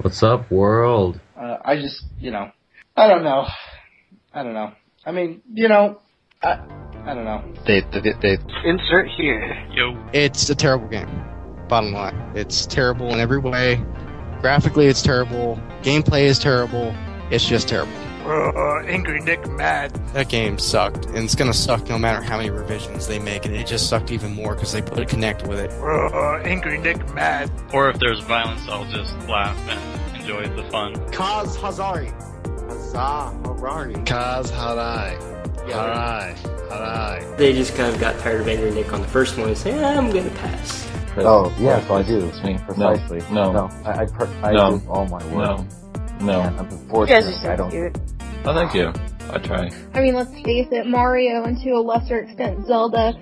What's up, world? I just, you know, I don't know. I mean, you know, I don't know. They insert here. Yo. It's a terrible game. Bottom line, it's terrible in every way. Graphically, it's terrible. Gameplay is terrible. It's just terrible. Angry Nick mad. That game sucked, and it's gonna suck no matter how many revisions they make, and it just sucked even more because they put a Kinect with it. Angry Nick mad. Or if there's violence, I'll just laugh and enjoy the fun. Kaz Hazari. Hazari. Kaz Harai. Yeah. Harai. Harai. They just kind of got tired of Angry Nick on the first one and said, I'm gonna pass. Oh, yes, yeah, so I do. I mean, precisely. No. I do all my work. No. Yeah, unfortunately, so I don't. Cute. Oh, thank you. I try. I mean, let's face it, Mario and to a lesser extent Zelda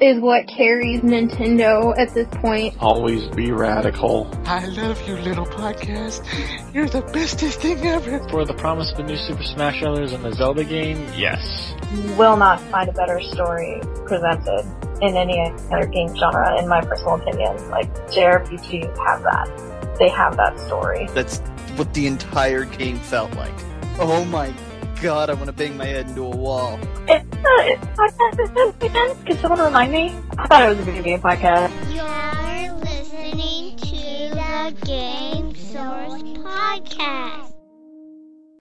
is what carries Nintendo at this point. Always be radical. I love you, little podcast. You're the bestest thing ever. For the promise of the new Super Smash Bros. And the Zelda game, yes. You will not find a better story presented in any other game genre, in my personal opinion. Like, JRPGs have that. They have that story. That's what the entire game felt like. Oh my god, I want to bang my head into a wall. It's a podcast this is weekend? Can someone remind me? I thought it was a video game podcast. You're listening to the Game Source Podcast.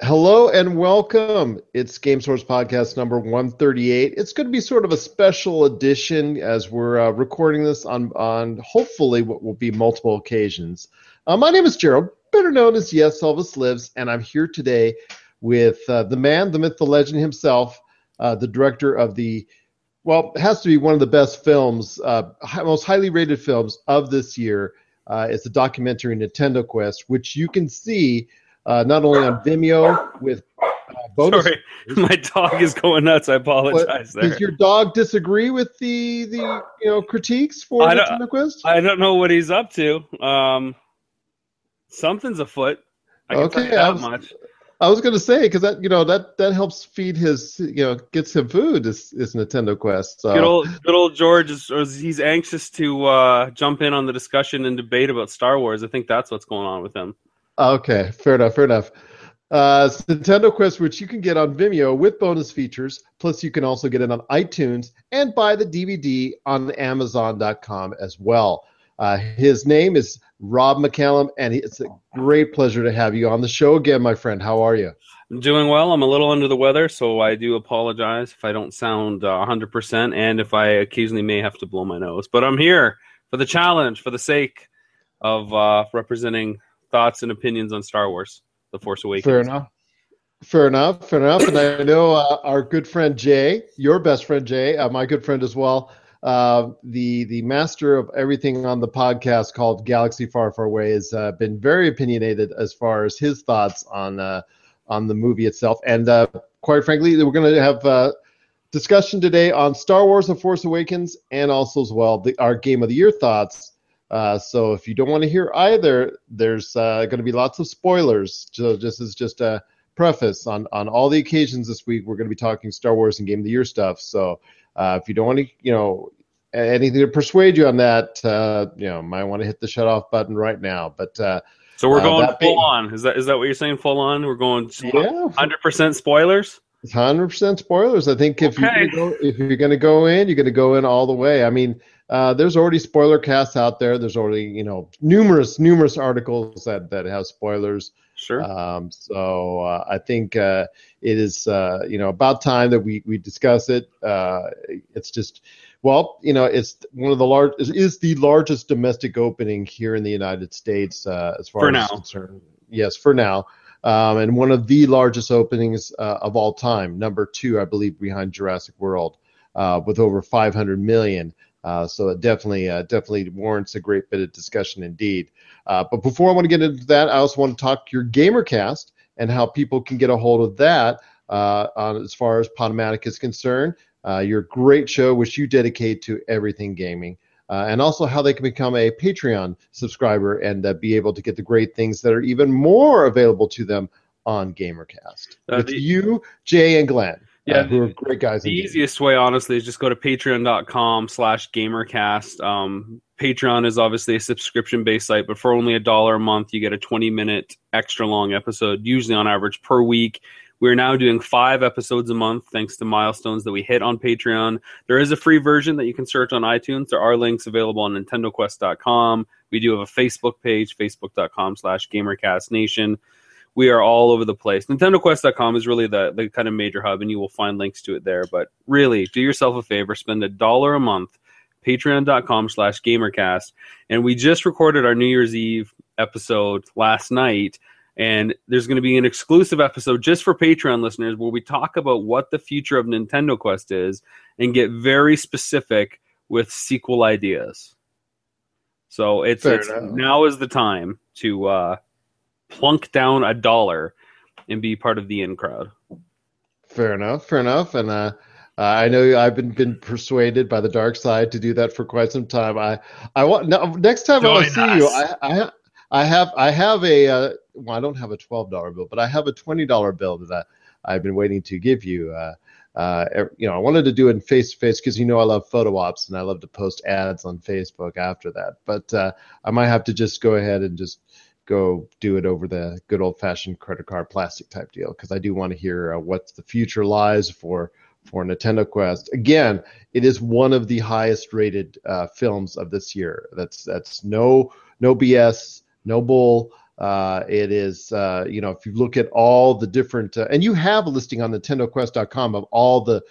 Hello and welcome. It's Game Source Podcast number 138. It's going to be sort of a special edition as we're recording this on hopefully what will be multiple occasions. My name is Gerald, better known as Yes, Elvis Lives, and I'm here today with the man, the myth, the legend himself, the director of the, well, it has to be one of the best films, most highly rated films of this year. It's the documentary Nintendo Quest, which you can see not only on Vimeo with bonus. Sorry, my dog is going nuts. I apologize. Does your dog disagree with the critiques for Nintendo Quest? I don't know what he's up to. Something's afoot. I can tell you that much. I was going to say, because that helps feed his, gets him food, is Nintendo Quest. So. Good old George, he's anxious to jump in on the discussion and debate about Star Wars. I think that's what's going on with him. Okay, fair enough. Nintendo Quest, which you can get on Vimeo with bonus features, plus you can also get it on iTunes and buy the DVD on Amazon.com as well. His name is Rob McCallum, and it's a great pleasure to have you on the show again, my friend. How are you? I'm doing well. I'm a little under the weather, so I do apologize if I don't sound 100%, and if I occasionally may have to blow my nose. But I'm here for the challenge, for the sake of representing thoughts and opinions on Star Wars, The Force Awakens. Fair enough. And I know our good friend Jay, your best friend Jay, my good friend as well, the master of everything on the podcast called Galaxy Far, Far Away has been very opinionated as far as his thoughts on the movie itself. And quite frankly, we're going to have a discussion today on Star Wars The Force Awakens and also as well our Game of the Year thoughts. So if you don't want to hear either, there's going to be lots of spoilers. So this is just a preface. On all the occasions this week, we're going to be talking Star Wars and Game of the Year stuff. So if you don't want to, anything to persuade you on that, might want to hit the shut off button right now. But so we're going full on. Is that what you're saying? Full on. We're going 100% spoilers. 100% spoilers. I think if you're going to go in, you're going to go in all the way. I mean, there's already spoiler casts out there. There's already numerous articles that have spoilers. Sure. So I think it is about time that we discuss it. It's just it's one of the the largest domestic opening here in the United States as far as concerned. Yes, for now, and one of the largest openings of all time. Number 2, I believe, behind Jurassic World, with over 500 million. So it definitely warrants a great bit of discussion indeed. But before I want to get into that, I also want to talk your GamerCast and how people can get a hold of that as far as Podomatic is concerned, your great show, which you dedicate to everything gaming, and also how they can become a Patreon subscriber and be able to get the great things that are even more available to them on GamerCast with you, Jay, and Glenn. Yeah, who are great guys. The easiest way, honestly, is just go to patreon.com/GamerCast. Patreon is obviously a subscription-based site, but for only $1 a month, you get a 20-minute extra long episode, usually on average per week. We're now doing 5 episodes a month, thanks to milestones that we hit on Patreon. There is a free version that you can search on iTunes. There are links available on NintendoQuest.com. We do have a Facebook page, facebook.com/GamerCastNation. We are all over the place. NintendoQuest.com is really the kind of major hub, and you will find links to it there. But really, do yourself a favor. Spend $1 a month, patreon.com/GamerCast. And we just recorded our New Year's Eve episode last night, and there's going to be an exclusive episode just for Patreon listeners where we talk about what the future of Nintendo Quest is and get very specific with sequel ideas. So it's now is the time to... plunk down $1 and be part of the in crowd. Fair enough. And I know I've been persuaded by the dark side to do that for quite some time. I want next time I want to see you. I have a well, I don't have a $12 bill, but I have a $20 bill that I've been waiting to give you. I wanted to do it face to face because I love photo ops and I love to post ads on Facebook after that. But I might have to just go ahead and just go do it over the good old-fashioned credit card plastic type deal, because I do want to hear what the future lies for Nintendo Quest. Again, it is one of the highest-rated films of this year. That's no BS, no bull. It is, if you look at all the different... and you have a listing on NintendoQuest.com of all the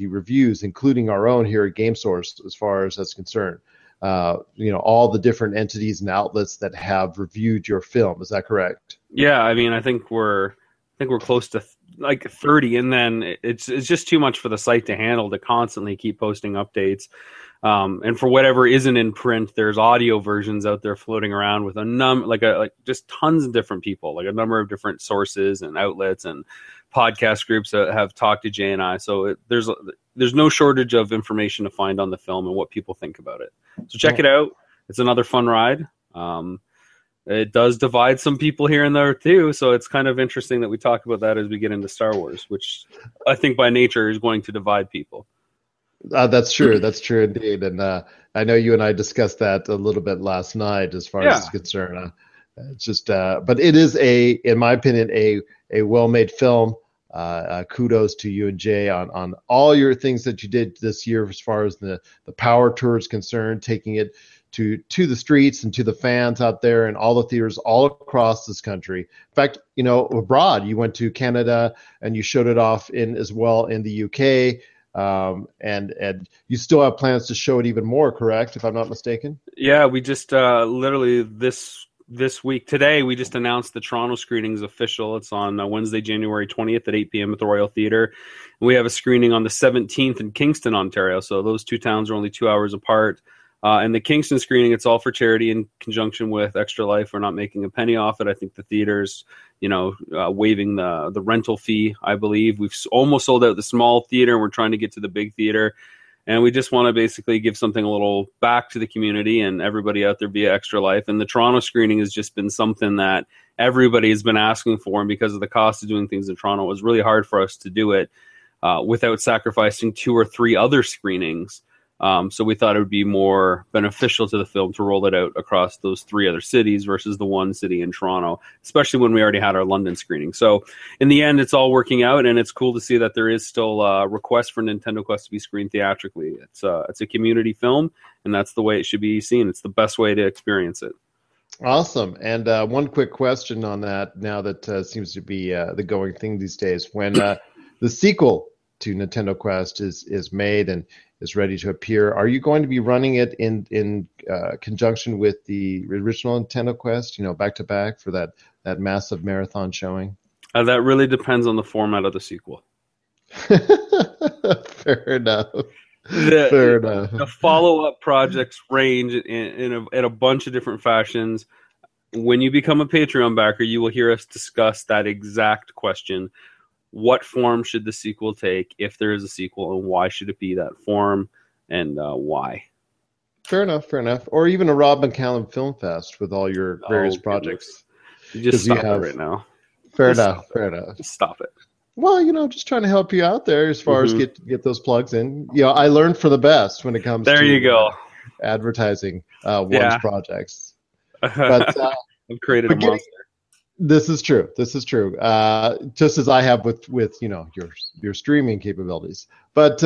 reviews, including our own here at Game Source, as far as that's concerned. All the different entities and outlets that have reviewed your film. Is that correct? Yeah, I mean, I think we're close to like 30, and then it's just too much for the site to handle to constantly keep posting updates. And for whatever isn't in print, there's audio versions out there floating around with just tons of different people, like a number of different sources and outlets and podcast groups that have talked to Jay and I. So there's no shortage of information to find on the film and what people think about it. So check it out. It's another fun ride. It does divide some people here and there too. So it's kind of interesting that we talk about that as we get into Star Wars, which I think by nature is going to divide people. That's true. That's true indeed. And I know you and I discussed that a little bit last night as far as it's concerned. It's just, but it is in my opinion, a well-made film. Kudos to you and Jay on all your things that you did this year as far as the power tour is concerned, taking it to the streets and to the fans out there and all the theaters all across this country. In fact, abroad, you went to Canada and you showed it off as well in the UK. And you still have plans to show it even more, correct, if I'm not mistaken? Yeah, we just literally this week, today, we just announced the Toronto screening is official. It's on Wednesday, January 20th at 8 p.m. at the Royal Theatre. And we have a screening on the 17th in Kingston, Ontario. So those two towns are only 2 hours apart. And the Kingston screening, it's all for charity in conjunction with Extra Life. We're not making a penny off it. I think the theater's, waiving the rental fee, I believe. We've almost sold out the small theater. We're trying to get to the big theater. And we just want to basically give something a little back to the community and everybody out there via Extra Life. And the Toronto screening has just been something that everybody has been asking for. And because of the cost of doing things in Toronto, it was really hard for us to do it without sacrificing 2 or 3 other screenings. So we thought it would be more beneficial to the film to roll it out across those 3 other cities versus the one city in Toronto, especially when we already had our London screening. So in the end, it's all working out, and it's cool to see that there is still a request for Nintendo Quest to be screened theatrically. It's a community film, and that's the way it should be seen. It's the best way to experience it. Awesome. And one quick question on that, now that seems to be the going thing these days. When the sequel to Nintendo Quest is made and is ready to appear, are you going to be running it in conjunction with the original Nintendo Quest, back to back for that massive marathon showing? That really depends on the format of the sequel. Fair enough. The follow-up projects range in a bunch of different fashions. When you become a Patreon backer, you will hear us discuss that exact question. What form should the sequel take, if there is a sequel, and why should it be that form, and why? Fair enough. Or even a Rob McCallum Film Fest with all your various projects. You just stop it right now. Fair enough. Just stop it. Well, you know, just trying to help you out there as far as get those plugs in. You know, I learned from the best when it comes to advertising one's projects. But, I've created a monster. This is true. This is true. Just as I have with you know, your streaming capabilities. But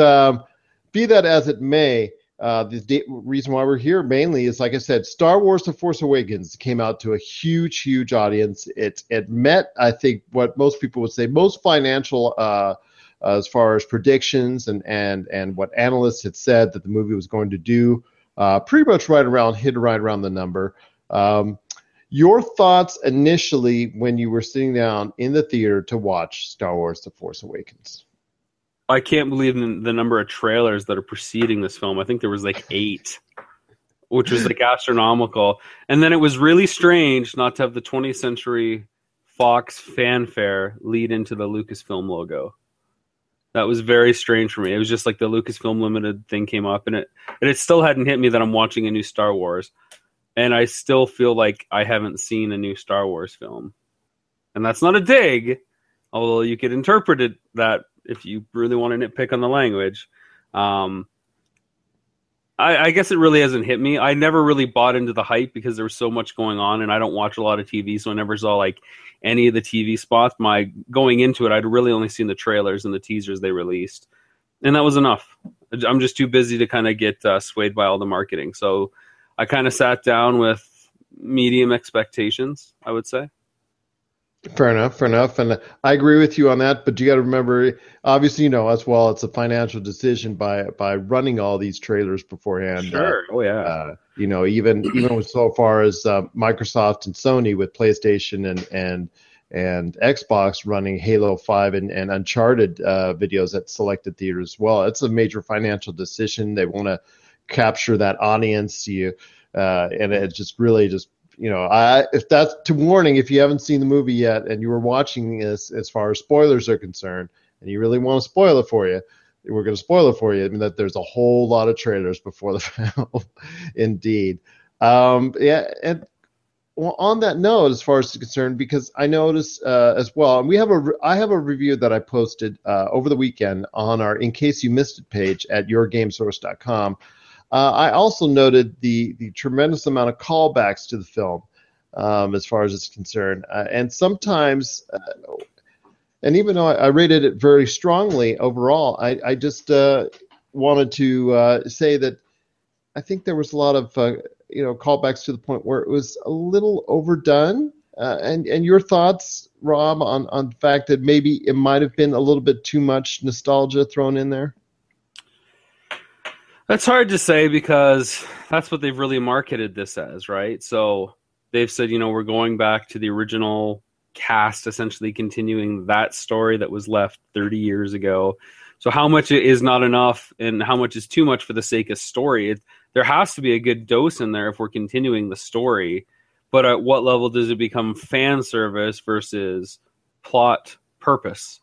be that as it may, the reason why we're here mainly is, like I said, Star Wars: The Force Awakens came out to a huge, huge audience. It met, I think, what most people would say most financial as far as predictions and what analysts had said that the movie was going to do. Pretty much right around the number. Your thoughts initially when you were sitting down in the theater to watch Star Wars: The Force Awakens? I can't believe the number of trailers that are preceding this film. I think there was like 8, which was like astronomical. And then it was really strange not to have the 20th Century Fox fanfare lead into the Lucasfilm logo. That was very strange for me. It was just like the Lucasfilm Limited thing came up, and it still hadn't hit me that I'm watching a new Star Wars. And I still feel like I haven't seen a new Star Wars film. And that's not a dig, although you could interpret it that if you really want to nitpick on the language. I guess it really hasn't hit me. I never really bought into the hype because there was so much going on, and I don't watch a lot of TV, so I never saw like any of the TV spots. Going into it, I'd really only seen the trailers and the teasers they released, and that was enough. I'm just too busy to kind of get swayed by all the marketing. So I kind of sat down with medium expectations, I would say. Fair enough. And I agree with you on that, but you got to remember, obviously, you know, as well, it's a financial decision by running all these trailers beforehand. Sure. You know, even with so far as Microsoft and Sony with PlayStation and Xbox running Halo 5 and Uncharted videos at selected theaters as well. It's a major financial decision. They want to capture that audience, and it just really just, you know, if that's to warning, if you haven't seen the movie yet and you were watching this as far as spoilers are concerned, and you really want to spoil it for you, we're going to spoil it for you. I mean, that there's a whole lot of trailers before the film. Indeed. And well, on that note, as far as it's concerned, because I noticed as well, and I have a review that I posted over the weekend on our In Case You Missed It page at YourGameSource.com. I also noted the tremendous amount of callbacks to the film as far as it's concerned. And sometimes, and even though I rated it very strongly overall, I just wanted to say that I think there was a lot of callbacks to the point where it was a little overdone. And your thoughts, Rob, on the fact that maybe it might have been a little bit too much nostalgia thrown in there? That's hard to say because that's what they've really marketed this as, right? So they've said, you know, we're going back to the original cast, essentially continuing that story that was left 30 years ago. So how much is not enough and how much is too much for the sake of story? There has to be a good dose in there if we're continuing the story. But at what level does it become fan service versus plot purpose?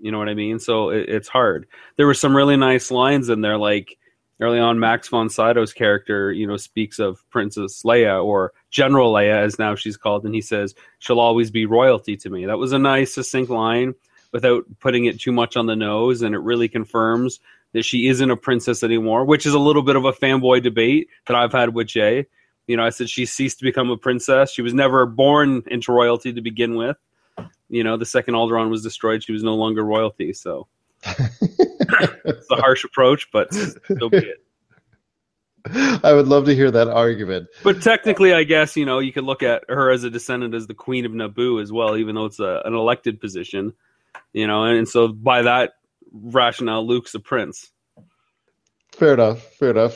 You know what I mean? So it's hard. There were some really nice lines in there, like, early on, Max von Sydow's character, you know, speaks of Princess Leia, or General Leia, as now she's called, and he says, "She'll always be royalty to me." That was a nice, succinct line without putting it too much on the nose, and it really confirms that she isn't a princess anymore, which is a little bit of a fanboy debate that I've had with Jay. You know, I said she ceased to become a princess. She was never born into royalty to begin with. You know, the second Alderaan was destroyed, she was no longer royalty, so... It's a harsh approach, but so be it. I would love to hear that argument. But technically, I guess, you know, you could look at her as a descendant as the Queen of Naboo as well, even though it's an elected position, you know, and so by that rationale, Luke's a prince. Fair enough.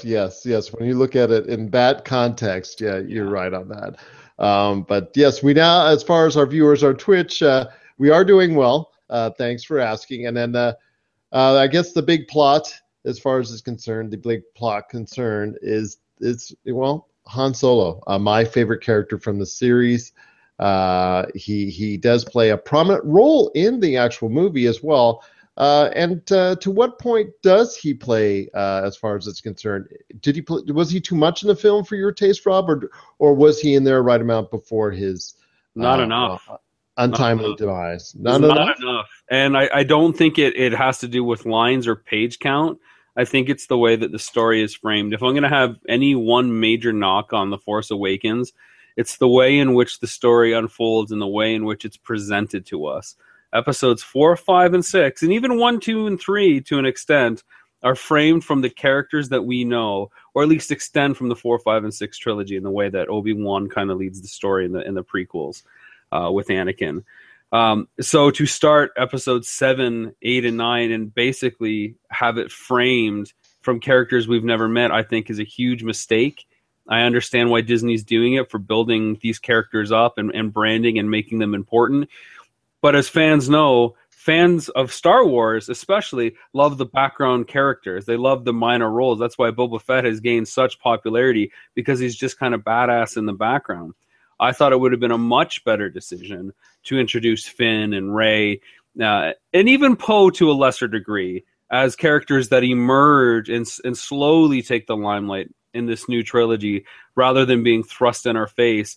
Yes. When you look at it in that context, yeah, you're right on that. But yes, we now, as far as our viewers, our Twitch, we are doing well. Thanks for asking. And then, I guess the big plot, as far as it's concerned, is Han Solo, my favorite character from the series. He does play a prominent role in the actual movie as well. And to what point does he play, as far as it's concerned? Was he too much in the film for your taste, Rob, or was he in there right amount before his? Not enough. Untimely demise. Not enough. And I don't think it has to do with lines or page count. I think it's the way that the story is framed. If I'm going to have any one major knock on The Force Awakens, it's the way in which the story unfolds and the way in which it's presented to us. Episodes 4, 5, and 6, and even 1, 2, and 3, to an extent, are framed from the characters that we know, or at least extend from the 4, 5, and 6 trilogy in the way that Obi-Wan kind of leads the story in the prequels with Anakin. So to start episodes 7, 8, and 9 and basically have it framed from characters we've never met, I think is a huge mistake. I understand why Disney's doing it, for building these characters up and branding and making them important. But as fans know, fans of Star Wars especially love the background characters. They love the minor roles. That's why Boba Fett has gained such popularity, because he's just kind of badass in the background. I thought it would have been a much better decision to introduce Finn and Rey, and even Poe to a lesser degree, as characters that emerge and slowly take the limelight in this new trilogy, rather than being thrust in our face,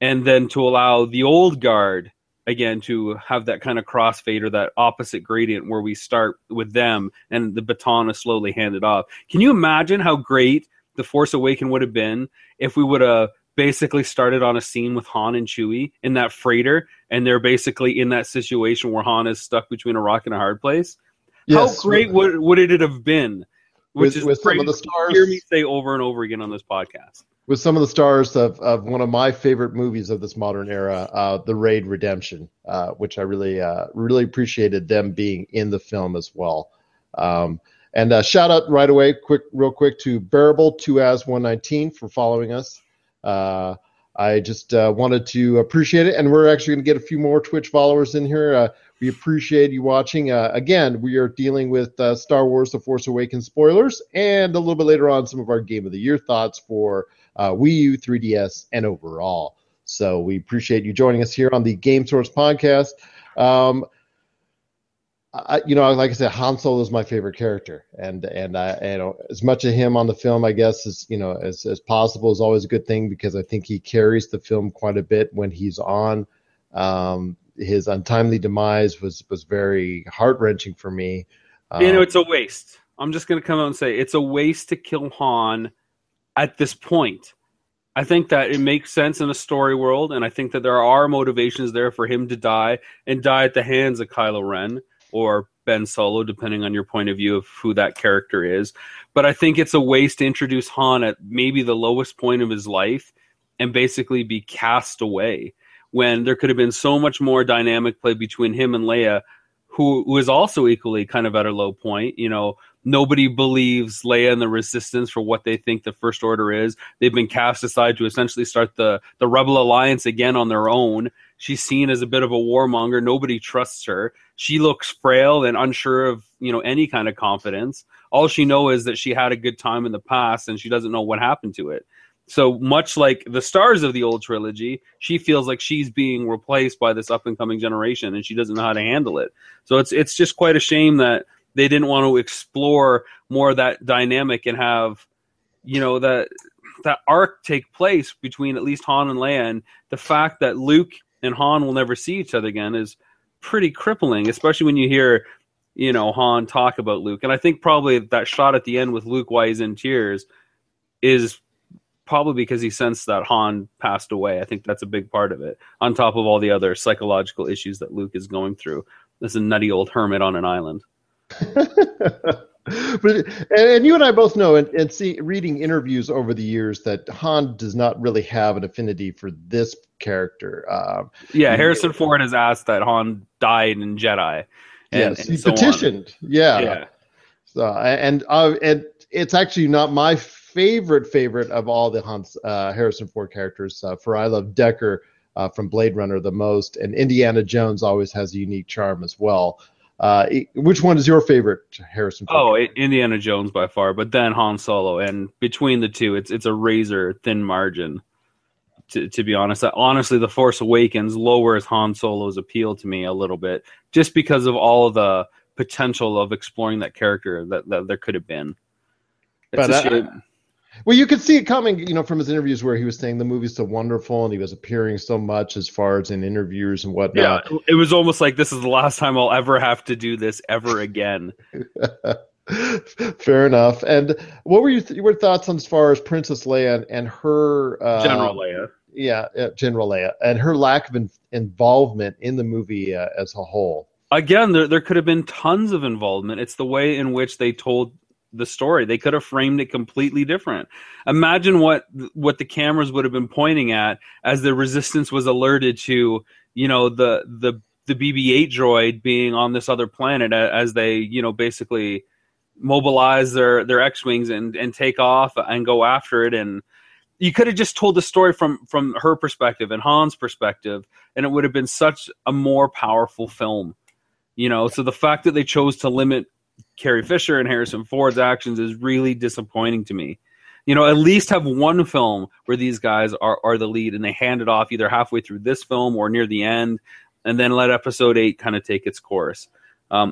and then to allow the old guard again to have that kind of crossfade or that opposite gradient where we start with them and the baton is slowly handed off. Can you imagine how great The Force Awakens would have been if we would have basically started on a scene with Han and Chewie in that freighter, and they're basically in that situation where Han is stuck between a rock and a hard place? Yes, how great would it have been? Which is some of the stars, hear me say over and over again on this podcast. With some of the stars of one of my favorite movies of this modern era, The Raid Redemption, which I really appreciated them being in the film as well. And shout out right away, real quick, to Bearable2as119 for following us. I just wanted to appreciate it, and we're actually going to get a few more Twitch followers in here. We appreciate you watching. Again, we are dealing with Star Wars The Force Awakens spoilers, and a little bit later on, some of our Game of the Year thoughts for Wii U, 3DS, and overall. So we appreciate you joining us here on the Game Source podcast. Like I said, Han Solo is my favorite character, and I, you know, as much of him on the film, I guess, as you know, as possible is always a good thing, because I think he carries the film quite a bit when he's on. His untimely demise was very heart-wrenching for me. It's a waste. I'm just going to come out and say it's a waste to kill Han at this point. I think that it makes sense in a story world, and I think that there are motivations there for him to die, and die at the hands of Kylo Ren or Ben Solo, depending on your point of view of who that character is. But I think it's a waste to introduce Han at maybe the lowest point of his life and basically be cast away, when there could have been so much more dynamic play between him and Leia, who is also equally kind of at a low point. You know, nobody believes Leia and the Resistance for what they think the First Order is. They've been cast aside to essentially start the Rebel Alliance again on their own. She's seen as a bit of a warmonger. Nobody trusts her. She looks frail and unsure of, you know, any kind of confidence. All she knows is that she had a good time in the past, and she doesn't know what happened to it. So much like the stars of the old trilogy, she feels like she's being replaced by this up-and-coming generation, and she doesn't know how to handle it. So it's just quite a shame that they didn't want to explore more of that dynamic and have, you know, that arc take place between at least Han and Leia. And the fact that Luke and Han will never see each other again is pretty crippling, especially when you hear, you know, Han talk about Luke. And I think probably that shot at the end with Luke while he's in tears is probably because he sensed that Han passed away. I think that's a big part of it, on top of all the other psychological issues that Luke is going through. This is a nutty old hermit on an island. But you and I both know, and see, reading interviews over the years, that Han does not really have an affinity for this character. Harrison Ford has asked that Han died in Jedi. And, yes, he so petitioned. On. Yeah. So, and it's actually not my favorite of all the Harrison Ford characters, for I love Decker from Blade Runner the most, and Indiana Jones always has a unique charm as well. Which one is your favorite Harrison Ford? Indiana Jones by far, but then Han Solo, and between the two, it's a razor thin margin. To be honest, honestly, The Force Awakens lowers Han Solo's appeal to me a little bit, just because of all of the potential of exploring that character that there could have been. It's but Well, you could see it coming, you know, from his interviews where he was saying the movie's so wonderful and he was appearing so much as far as in interviews and whatnot. Yeah, it was almost like this is the last time I'll ever have to do this ever again. Fair enough. And what were your thoughts on as far as Princess Leia and her... General Leia. Yeah, General Leia. And her lack of involvement in the movie as a whole. Again, there could have been tons of involvement. It's the way in which they told the story. They could have framed it completely different. Imagine what the cameras would have been pointing at as the Resistance was alerted to, you know, the BB-8 droid being on this other planet as they, you know, basically mobilize their X-Wings and take off and go after it. And you could have just told the story from her perspective and Han's perspective, and it would have been such a more powerful film, you know? So the fact that they chose to limit Carrie Fisher and Harrison Ford's actions is really disappointing to me. You know, at least have one film where these guys are the lead and they hand it off either halfway through this film or near the end, and then let episode 8 kind of take its course.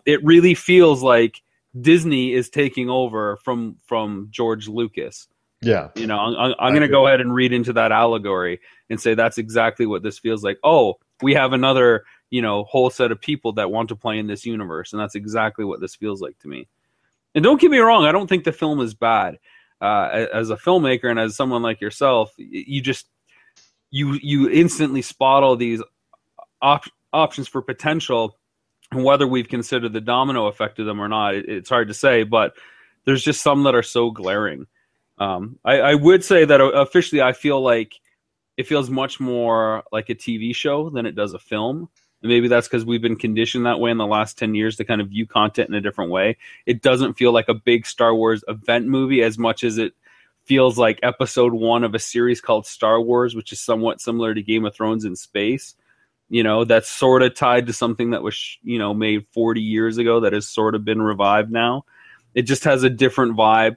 It really feels like Disney is taking over from George Lucas. Yeah. You know, I'm going to go ahead and read into that allegory and say that's exactly what this feels like. Oh, we have another, you know, whole set of people that want to play in this universe. And that's exactly what this feels like to me. And don't get me wrong, I don't think the film is bad. As a filmmaker and as someone like yourself, you instantly spot all these options for potential. And whether we've considered the domino effect of them or not, it's hard to say, but there's just some that are so glaring. I would say that officially I feel like it feels much more like a TV show than it does a film. And maybe that's because we've been conditioned that way in the last 10 years to kind of view content in a different way. It doesn't feel like a big Star Wars event movie as much as it feels like episode 1 of a series called Star Wars, which is somewhat similar to Game of Thrones in space. You know, that's sort of tied to something that was, you know, made 40 years ago that has sort of been revived now. It just has a different vibe.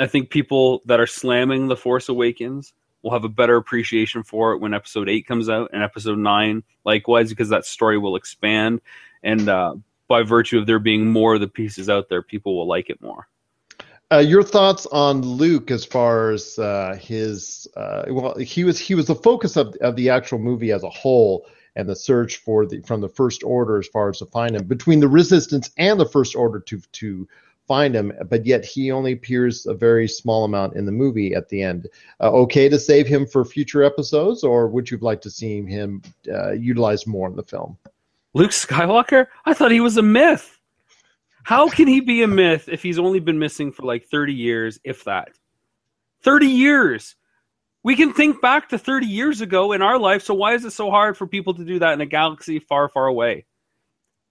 I think people that are slamming The Force Awakens will have a better appreciation for it when episode 8 comes out, and episode 9 likewise, because that story will expand, and by virtue of there being more of the pieces out there, people will like it more. Your thoughts on Luke as far as his well, he was the focus of the actual movie as a whole, and the search for from the First Order as far as to find him, between the Resistance and the First Order to find him, but yet he only appears a very small amount in the movie at the end. Okay to save him for future episodes, or would you like to see him utilized more in the film? Luke Skywalker? I thought he was a myth. How can he be a myth if he's only been missing for like 30 years, if that? 30 years! We can think back to 30 years ago in our life, so why is it so hard for people to do that in a galaxy far, far away?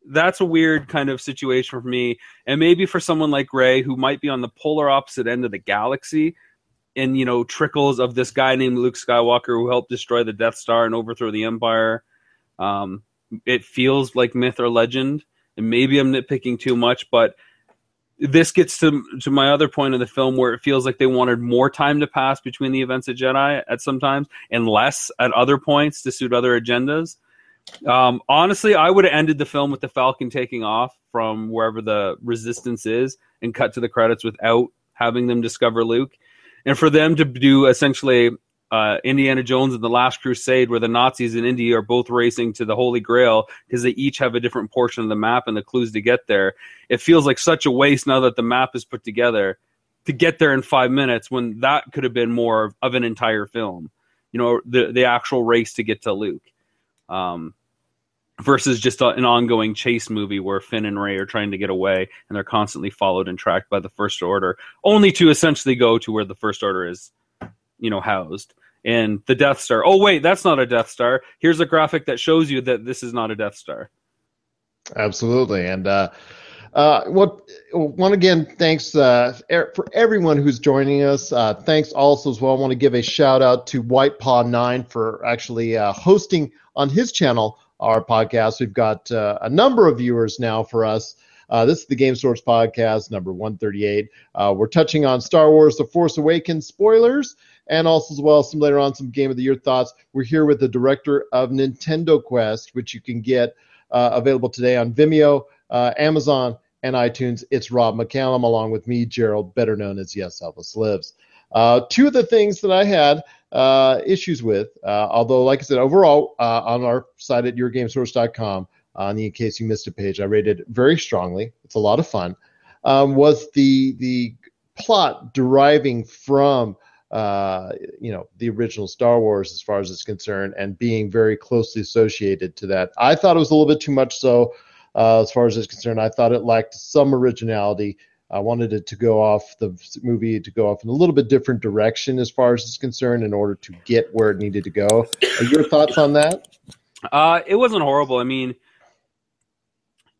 That's a weird kind of situation for me. And maybe for someone like Ray, who might be on the polar opposite end of the galaxy, and, you know, trickles of this guy named Luke Skywalker who helped destroy the Death Star and overthrow the Empire. It feels like myth or legend. And maybe I'm nitpicking too much, but this gets to my other point of the film where it feels like they wanted more time to pass between the events of Jedi at some times and less at other points to suit other agendas. Honestly, I would have ended the film with the Falcon taking off from wherever the Resistance is and cut to the credits without having them discover Luke. And for them to do essentially Indiana Jones and the Last Crusade, where the Nazis and Indy are both racing to the Holy Grail because they each have a different portion of the map and the clues to get there. It feels like such a waste now that the map is put together to get there in 5 minutes when that could have been more of an entire film. You know, the actual race to get to Luke. Versus just an ongoing chase movie where Finn and Rey are trying to get away and they're constantly followed and tracked by the First Order, only to essentially go to where the First Order is, you know, housed. And the Death Star. Oh, wait, that's not a Death Star. Here's a graphic that shows you that this is not a Death Star. Absolutely. And, once again, thanks for everyone who's joining us. Thanks also as well. I want to give a shout out to White Paw 9 for actually hosting on his channel our podcast. We've got a number of viewers now for us. This is the Game Source Podcast, number 138. We're touching on Star Wars: The Force Awakens spoilers, and also as well some later on some Game of the Year thoughts. We're here with the director of Nintendo Quest, which you can get available today on Vimeo, Amazon, and iTunes. It's Rob McCallum, along with me, Gerald, better known as Yes Elvis Lives. Two of the things that I had issues with, although, like I said, overall, on our site at YourGameSource.com, on the In Case You Missed a Page, I rated very strongly. It's a lot of fun. Was the plot deriving from the original Star Wars as far as it's concerned, and being very closely associated to that. I thought it was a little bit too much so as far as it's concerned. I thought it lacked some originality. I wanted it to go off the movie to go off in a little bit different direction as far as it's concerned in order to get where it needed to go. Are your thoughts on that? It wasn't horrible. I mean,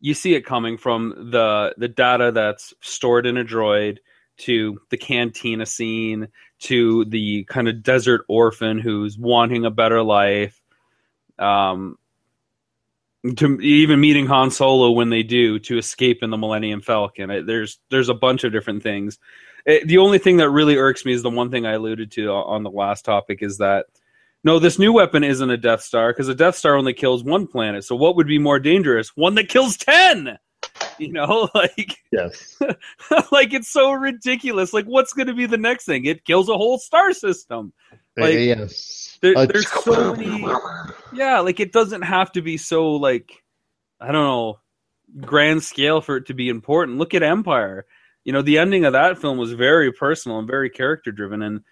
you see it coming from the data that's stored in a droid to the cantina scene, to the kind of desert orphan who's wanting a better life, to even meeting Han Solo when they do, to escape in the Millennium Falcon. There's a bunch of different things. The only thing that really irks me is the one thing I alluded to on the last topic, is that, no, this new weapon isn't a Death Star, because a Death Star only kills one planet. So what would be more dangerous? One that kills 10! You know, like, yes. Like, it's so ridiculous. Like, what's going to be the next thing? It kills a whole star system. Like, yes. There's so many. Yeah, like, it doesn't have to be so, like, I don't know, grand scale for it to be important. Look at Empire. You know, the ending of that film was very personal and very character driven. And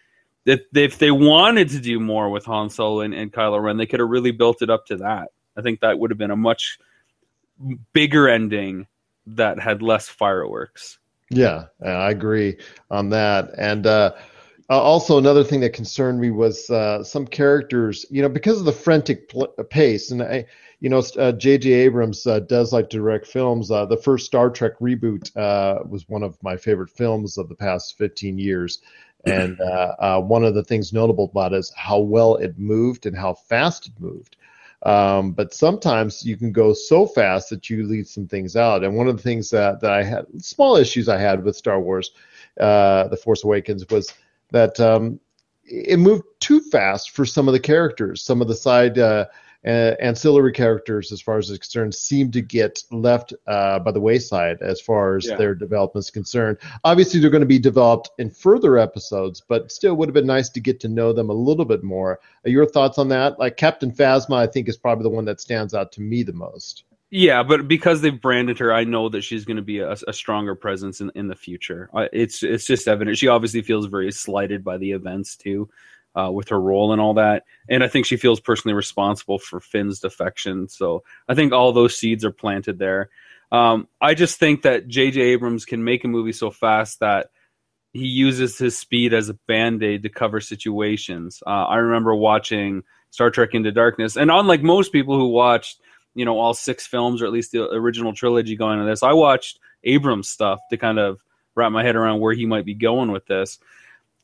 if they wanted to do more with Han Solo and Kylo Ren, they could have really built it up to that. I think that would have been a much bigger ending that had less fireworks. Yeah, I agree on that. And also another thing that concerned me was some characters, you know, because of the frantic pace. And, J.J. Abrams does like to direct films. The first Star Trek reboot was one of my favorite films of the past 15 years. And one of the things notable about it is how well it moved and how fast it moved. But sometimes you can go so fast that you leave some things out. And one of the things that I had, small issues I had with Star Wars, The Force Awakens, was that it moved too fast for some of the characters. Some of the side ancillary characters, as far as it's concerned, seemed to get left by the wayside as far as their development is concerned. Obviously, they're going to be developed in further episodes, but still would have been nice to get to know them a little bit more. Are your thoughts on that? Like, Captain Phasma, I think, is probably the one that stands out to me the most. Yeah, but because they've branded her, I know that she's going to be a stronger presence in the future. It's just evident. She obviously feels very slighted by the events, too. With her role and all that. And I think she feels personally responsible for Finn's defection. So I think all those seeds are planted there. I just think that J.J. Abrams can make a movie so fast that he uses his speed as a Band-Aid to cover situations. I remember watching Star Trek Into Darkness, and unlike most people who watched, all six films, or at least the original trilogy going to this, I watched Abrams stuff to kind of wrap my head around where he might be going with this.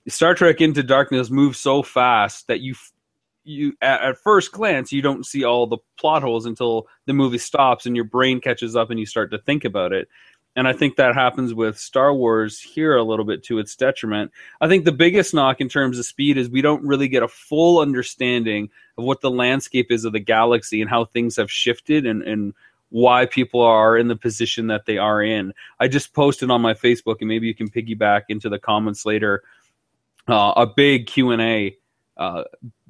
Star Trek Into Darkness moves so fast that you at first glance, you don't see all the plot holes until the movie stops and your brain catches up and you start to think about it. And I think that happens with Star Wars here a little bit to its detriment. I think the biggest knock in terms of speed is we don't really get a full understanding of what the landscape is of the galaxy and how things have shifted and why people are in the position that they are in. I just posted on my Facebook, and maybe you can piggyback into the comments later, a big Q&A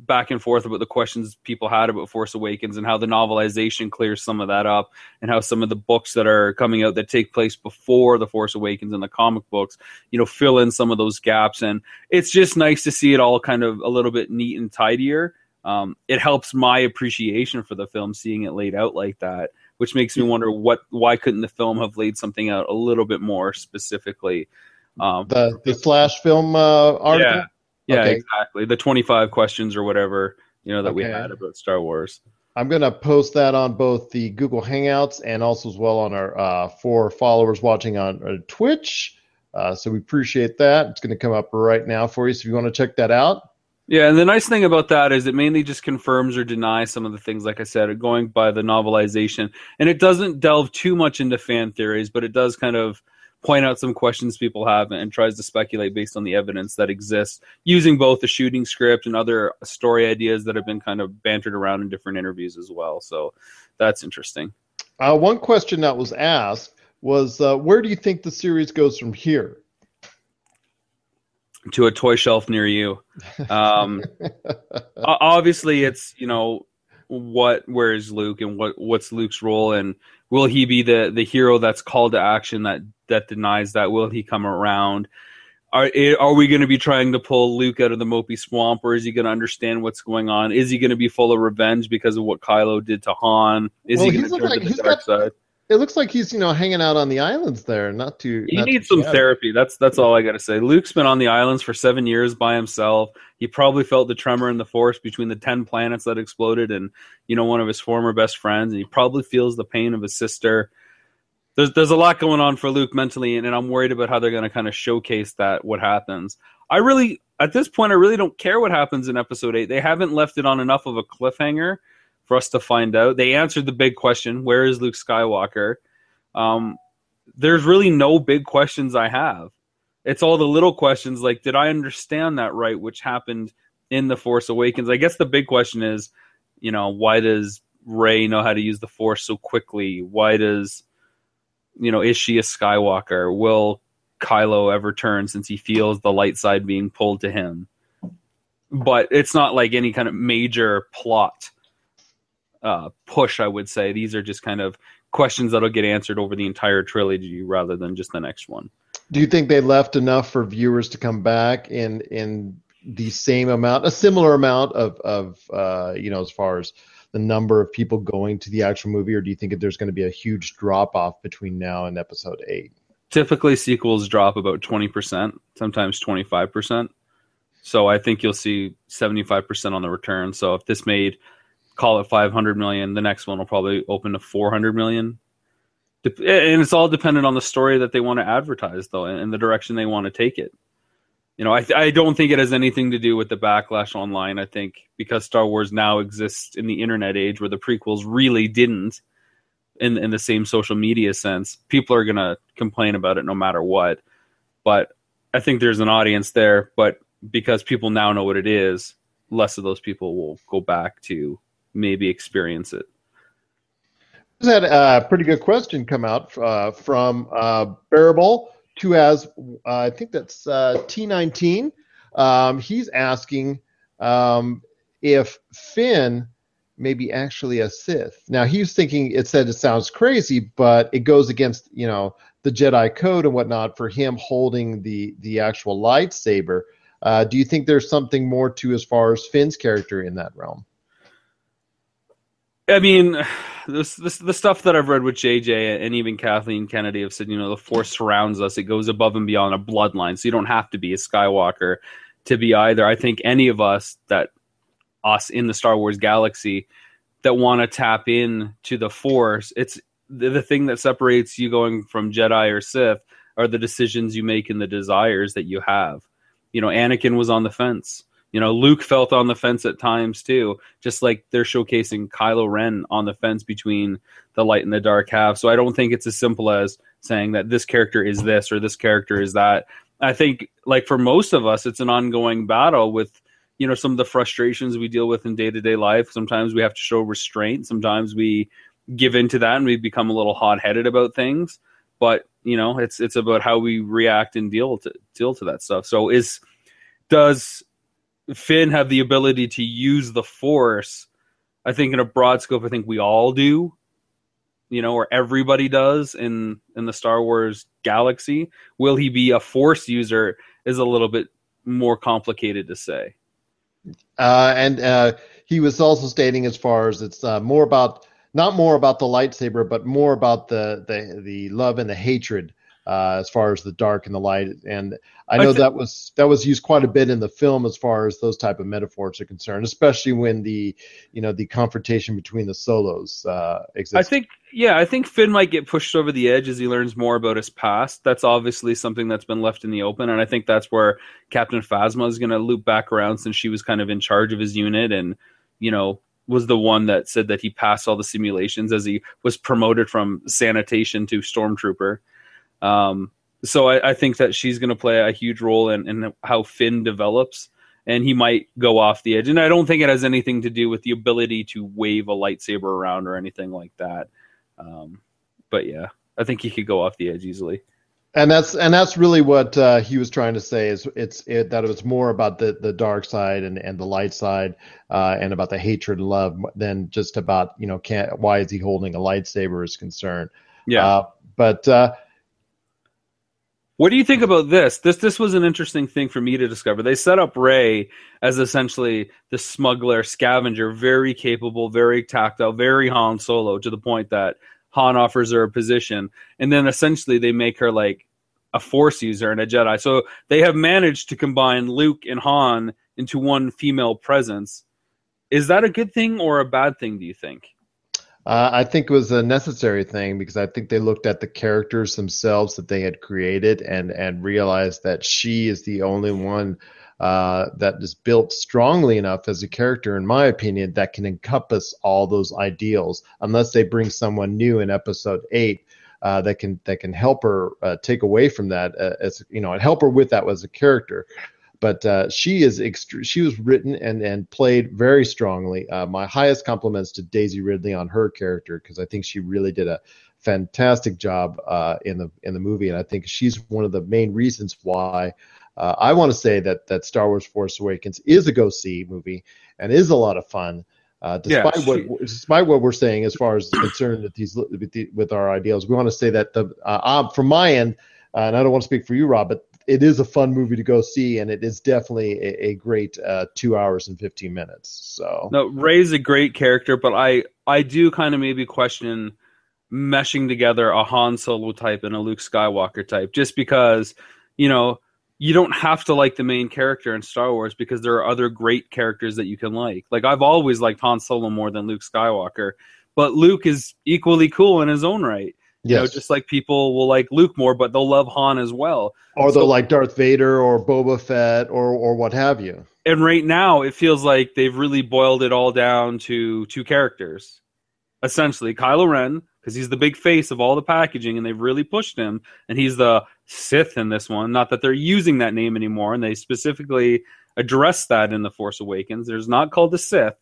back and forth about the questions people had about Force Awakens and how the novelization clears some of that up, and how some of the books that are coming out that take place before The Force Awakens and the comic books, fill in some of those gaps. And it's just nice to see it all kind of a little bit neat and tidier. It helps my appreciation for the film, seeing it laid out like that, which makes me wonder why couldn't the film have laid something out a little bit more specifically. The Slash Film article? Yeah, okay. Exactly. The 25 questions or whatever, that we had about Star Wars. I'm going to post that on both the Google Hangouts and also as well on our 4 followers watching on Twitch. So we appreciate that. It's going to come up right now for you, so if you want to check that out. Yeah, and the nice thing about that is it mainly just confirms or denies some of the things, like I said, going by the novelization. And it doesn't delve too much into fan theories, but it does kind of point out some questions people have and tries to speculate based on the evidence that exists, using both the shooting script and other story ideas that have been kind of bantered around in different interviews as well. So that's interesting. One question that was asked was, where do you think the series goes from here? to a toy shelf near you. Obviously, it's, you know, where is Luke and what's Luke's role, and will he be the hero that's called to action that denies that? Will he come around? Are we going to be trying to pull Luke out of the mopey swamp, or is he going to understand what's going on? Is he going to be full of revenge because of what Kylo did to Han? Is he going to turn to the dark side? It looks like he's, you know, hanging out on the islands there. He needs some therapy. That's all I got to say. Luke's been on the islands for 7 years by himself. He probably felt the tremor in the force between the 10 planets that exploded and, you know, one of his former best friends. And he probably feels the pain of his sister. There's a lot going on for Luke mentally, and I'm worried about how they're going to kind of showcase that, what happens. At this point, I really don't care what happens in Episode 8. They haven't left it on enough of a cliffhanger for us to find out. They answered the big question, where is Luke Skywalker? There's really no big questions I have. It's all the little questions like, did I understand that right, which happened in The Force Awakens? I guess the big question is, you know, why does Rey know how to use the Force so quickly? Why does, you know, is she a Skywalker? Will Kylo ever turn, since he feels the light side being pulled to him? But it's not like any kind of major plot push, I would say. These are just kind of questions that'll get answered over the entire trilogy rather than just the next one. Do you think they left enough for viewers to come back in the same amount, a similar amount of you know, as far as the number of people going to the actual movie, or do you think that there's going to be a huge drop off between now and Episode 8? Typically sequels drop about 20%, sometimes 25%. So I think you'll see 75% on the return. So if this made, call it 500 million. The next one will probably open to 400 million. And it's all dependent on the story that they want to advertise, though, and the direction they want to take it. You know, I don't think it has anything to do with the backlash online. I think because Star Wars now exists in the internet age, where the prequels really didn't in the same social media sense, people are going to complain about it no matter what. But I think there's an audience there. But because people now know what it is, less of those people will go back to maybe experience it. I had a pretty good question come out from Bearable, who has, I think that's T19. He's asking if Finn may be actually a Sith. Now, he's thinking, it said it sounds crazy, but it goes against, you know, the Jedi Code and whatnot for him holding the actual lightsaber. Do you think there's something more to as far as Finn's character in that realm? I mean, the stuff that I've read with JJ and even Kathleen Kennedy have said, you know, the Force surrounds us. It goes above and beyond a bloodline. So you don't have to be a Skywalker to be either. I think any of us in the Star Wars galaxy that want to tap in to the Force, it's the thing that separates you going from Jedi or Sith are the decisions you make and the desires that you have. You know, Anakin was on the fence. You know, Luke felt on the fence at times too, just like they're showcasing Kylo Ren on the fence between the light and the dark half. So I don't think it's as simple as saying that this character is this or this character is that. I think, like, for most of us, it's an ongoing battle with, you know, some of the frustrations we deal with in day-to-day life. Sometimes we have to show restraint. Sometimes we give into that and we become a little hot-headed about things. But, you know, it's about how we react and deal to that stuff. So does Finn have the ability to use the Force? I think in a broad scope, I think we all do, you know, or everybody does in the Star Wars galaxy. Will he be a Force user is a little bit more complicated to say. And he was also stating, as far as it's more about, not more about the lightsaber, but more about the love and the hatred. As far as the dark and the light, and I know that was used quite a bit in the film as far as those type of metaphors are concerned, especially when the confrontation between the Solos exists. I think Finn might get pushed over the edge as he learns more about his past. That's obviously something that's been left in the open, and I think that's where Captain Phasma is going to loop back around, since she was kind of in charge of his unit, and, you know, was the one that said that he passed all the simulations as he was promoted from sanitation to stormtrooper. So I think that she's going to play a huge role in how Finn develops, and he might go off the edge. And I don't think it has anything to do with the ability to wave a lightsaber around or anything like that. But yeah, I think he could go off the edge easily. And that's really what he was trying to say, is that it was more about the dark side and the light side, and about the hatred and love than just about, you know, why is he holding a lightsaber is concerned. Yeah. But what do you think about this? This was an interesting thing for me to discover. They set up Rey as essentially the smuggler, scavenger, very capable, very tactile, very Han Solo, to the point that Han offers her a position, and then essentially they make her like a Force user and a Jedi. So they have managed to combine Luke and Han into one female presence. Is that a good thing or a bad thing, do you think? I think it was a necessary thing, because I think they looked at the characters themselves that they had created and realized that she is the only one that is built strongly enough as a character, in my opinion, that can encompass all those ideals, unless they bring someone new in Episode 8 that can help her take away from that, as you know, and help her with that as a character. But she was written and played very strongly. My highest compliments to Daisy Ridley on her character, because I think she really did a fantastic job in the movie, and I think she's one of the main reasons why I want to say that Star Wars: Force Awakens is a go see movie and is a lot of fun. Despite what we're saying as far as concerned with our ideals, we want to say that from my end, and I don't want to speak for you, Rob, but it is a fun movie to go see, and it is definitely a great 2 hours and 15 minutes. So no, Rey's a great character, but I do kind of maybe question meshing together a Han Solo type and a Luke Skywalker type, just because, you know, you don't have to like the main character in Star Wars, because there are other great characters that you can like. Like, I've always liked Han Solo more than Luke Skywalker, but Luke is equally cool in his own right. Yes. You know, just like people will like Luke more, but they'll love Han as well. Or they'll like Darth Vader or Boba Fett or what have you. And right now it feels like they've really boiled it all down to two characters. Essentially, Kylo Ren, because he's the big face of all the packaging, and they've really pushed him, and he's the Sith in this one. Not that they're using that name anymore, and they specifically addressed that in The Force Awakens. There's not called the Sith.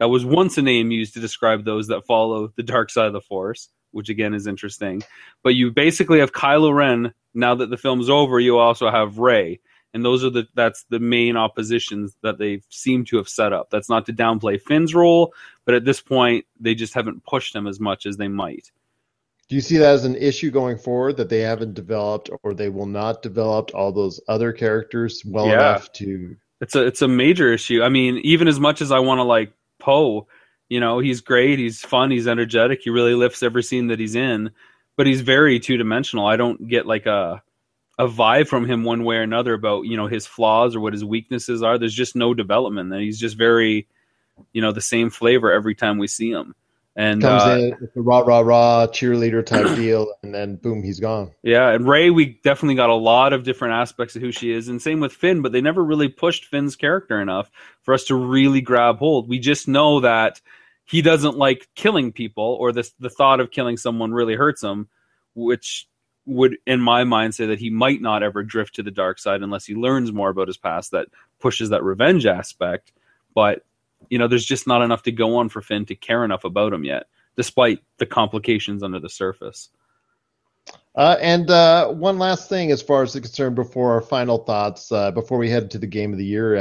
That was once a name used to describe those that follow the dark side of the Force, which again is interesting. But you basically have Kylo Ren. Now that the film's over, you also have Rey, and those are that's the main oppositions that they seem to have set up. That's not to downplay Finn's role, but at this point, they just haven't pushed him as much as they might. Do you see that as an issue going forward, that they haven't developed, or they will not develop all those other characters enough to... It's a major issue. I mean, even as much as I want to like Poe, you know, he's great, he's fun, he's energetic, he really lifts every scene that he's in, but he's very two-dimensional. I don't get like a vibe from him one way or another about, you know, his flaws or what his weaknesses are. There's just no development. He's just very, you know, the same flavor every time we see him. And comes in with the rah rah rah cheerleader type deal, and then boom, he's gone. Yeah, and Rey, we definitely got a lot of different aspects of who she is, and same with Finn. But they never really pushed Finn's character enough for us to really grab hold. We just know that he doesn't like killing people, or the thought of killing someone really hurts him, which would, in my mind, say that he might not ever drift to the dark side unless he learns more about his past that pushes that revenge aspect. But you know, there's just not enough to go on for Finn to care enough about him yet, despite the complications under the surface. And one last thing as far as it's concerned before our final thoughts, before we head to the Game of the Year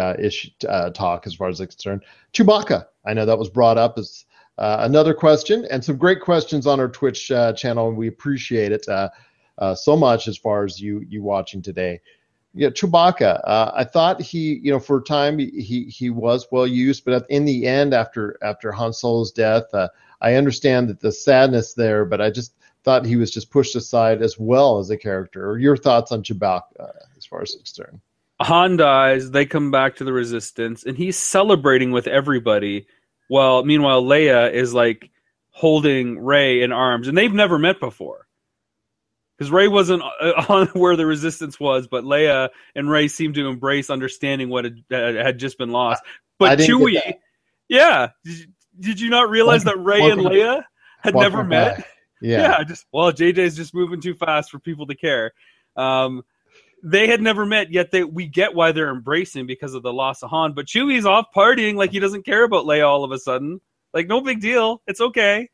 talk as far as it's concerned, Chewbacca. I know that was brought up as another question, and some great questions on our Twitch channel, and we appreciate it so much as far as you watching today. Yeah, Chewbacca. I thought he, you know, for a time he was well used, but in the end, after Han Solo's death, I understand that the sadness there, but I just thought he was just pushed aside as well as a character. Or your thoughts on Chewbacca as far as it's concerned? Han dies. They come back to the Resistance, and he's celebrating with everybody. Well, meanwhile, Leia is like holding Rey in arms, and they've never met before. Because Rey wasn't on where the Resistance was, but Leia and Rey seemed to embrace understanding what had just been lost. But Chewie, yeah, did you not realize that Rey and Leia had never met? Yeah, JJ's just moving too fast for people to care. They had never met, yet we get why they're embracing because of the loss of Han. But Chewie's off partying like he doesn't care about Leia all of a sudden. Like, no big deal. It's okay.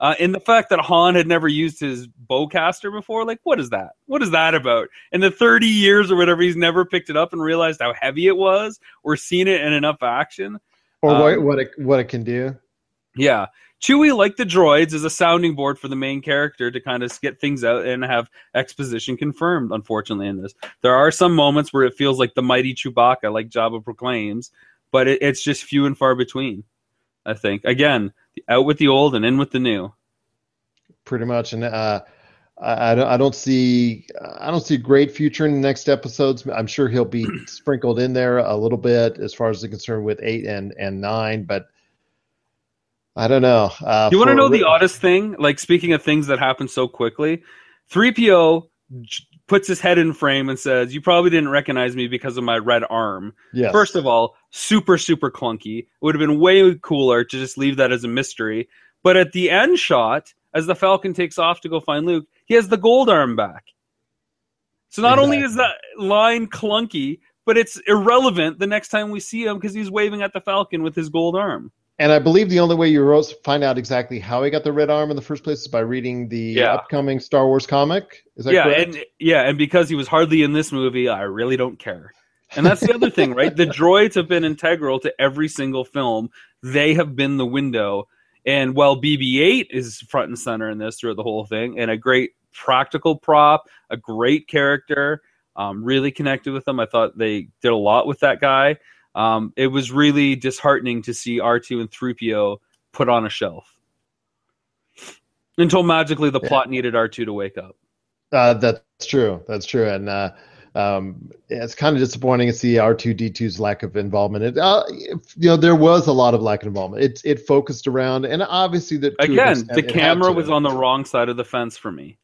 And the fact that Han had never used his bowcaster before, like, what is that? What is that about? In the 30 years or whatever, he's never picked it up and realized how heavy it was or seen it in enough action. Or what it can do. Yeah. Chewie, like the droids, is a sounding board for the main character to kind of get things out and have exposition confirmed, unfortunately, in this. There are some moments where it feels like the mighty Chewbacca, like Jabba proclaims, but it's just few and far between, I think. Again, out with the old and in with the new. Pretty much, and I don't see a great future in the next episodes. I'm sure he'll be sprinkled in there a little bit as far as I'm concerned with 8 and 9, but I don't know. You want to know the oddest thing? Like, speaking of things that happen so quickly, 3PO puts his head in frame and says, "You probably didn't recognize me because of my red arm." Yes. First of all, super, super clunky. It would have been way cooler to just leave that as a mystery. But at the end shot, as the Falcon takes off to go find Luke, he has the gold arm back. So not only is that line clunky, but it's irrelevant the next time we see him because he's waving at the Falcon with his gold arm. And I believe the only way you find out exactly how he got the red arm in the first place is by reading the upcoming Star Wars comic. Is that correct? And because he was hardly in this movie, I really don't care. And that's the other thing, right? The droids have been integral to every single film. They have been the window. And while BB-8 is front and center in this throughout the whole thing, and a great practical prop, a great character, really connected with them. I thought they did a lot with that guy. It was really disheartening to see R2 and 3PO put on a shelf until magically the plot needed R2 to wake up. That's true. And it's kind of disappointing to see R2-D2's lack of involvement. There was a lot of lack of involvement. It focused around, and obviously the camera was on the wrong side of the fence for me.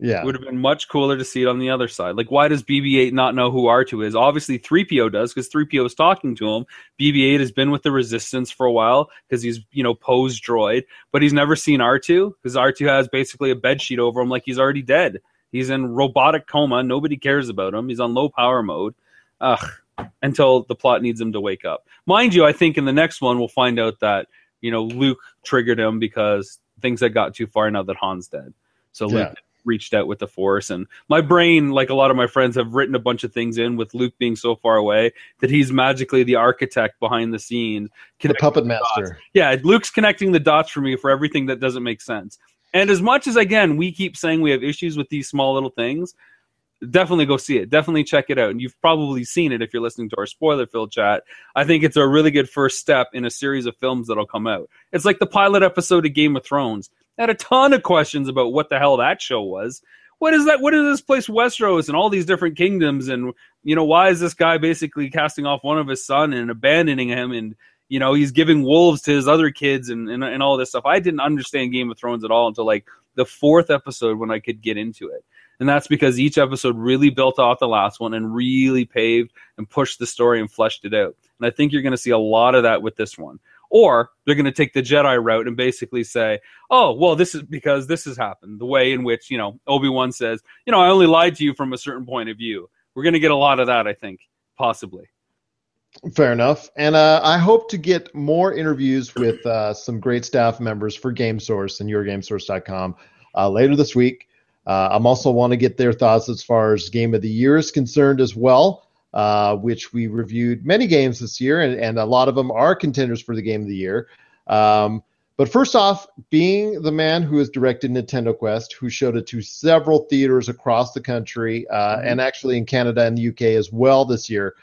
Yeah. It would have been much cooler to see it on the other side. Like, why does BB-8 not know who R2 is? Obviously, 3PO does, because 3PO is talking to him. BB-8 has been with the Resistance for a while, because he's, Poe's droid. But he's never seen R2, because R2 has basically a bedsheet over him like he's already dead. He's in robotic coma. Nobody cares about him. He's on low power mode. Until the plot needs him to wake up. Mind you, I think in the next one, we'll find out that, Luke triggered him because things had got too far now that Han's dead. So Luke reached out with the Force, and my brain, like a lot of my friends, have written a bunch of things in with Luke being so far away that he's magically the architect behind the scenes, the puppet master. Yeah, Luke's connecting the dots for me for everything that doesn't make sense. And as much as, again, we keep saying we have issues with these small little things, definitely go see it. Definitely check it out. And you've probably seen it if you're listening to our spoiler-filled chat. I think it's a really good first step in a series of films that'll come out. It's like the pilot episode of Game of Thrones. I had a ton of questions about what the hell that show was. What is that? What is this place Westeros and all these different kingdoms? And, why is this guy basically casting off one of his son and abandoning him? And, he's giving wolves to his other kids and all this stuff. I didn't understand Game of Thrones at all until like the fourth episode when I could get into it. And that's because each episode really built off the last one and really paved and pushed the story and fleshed it out. And I think you're going to see a lot of that with this one. Or they're going to take the Jedi route and basically say, oh, well, this is because this has happened. The way in which, Obi-Wan says, I only lied to you from a certain point of view. We're going to get a lot of that, I think, possibly. Fair enough. And I hope to get more interviews with some great staff members for GameSource and YourGameSource.com later this week. I'm also want to get their thoughts as far as Game of the Year is concerned as well. Which we reviewed many games this year, and a lot of them are contenders for the Game of the Year. But first off, being the man who has directed Nintendo Quest, who showed it to several theaters across the country, and actually in Canada and the UK as well this year,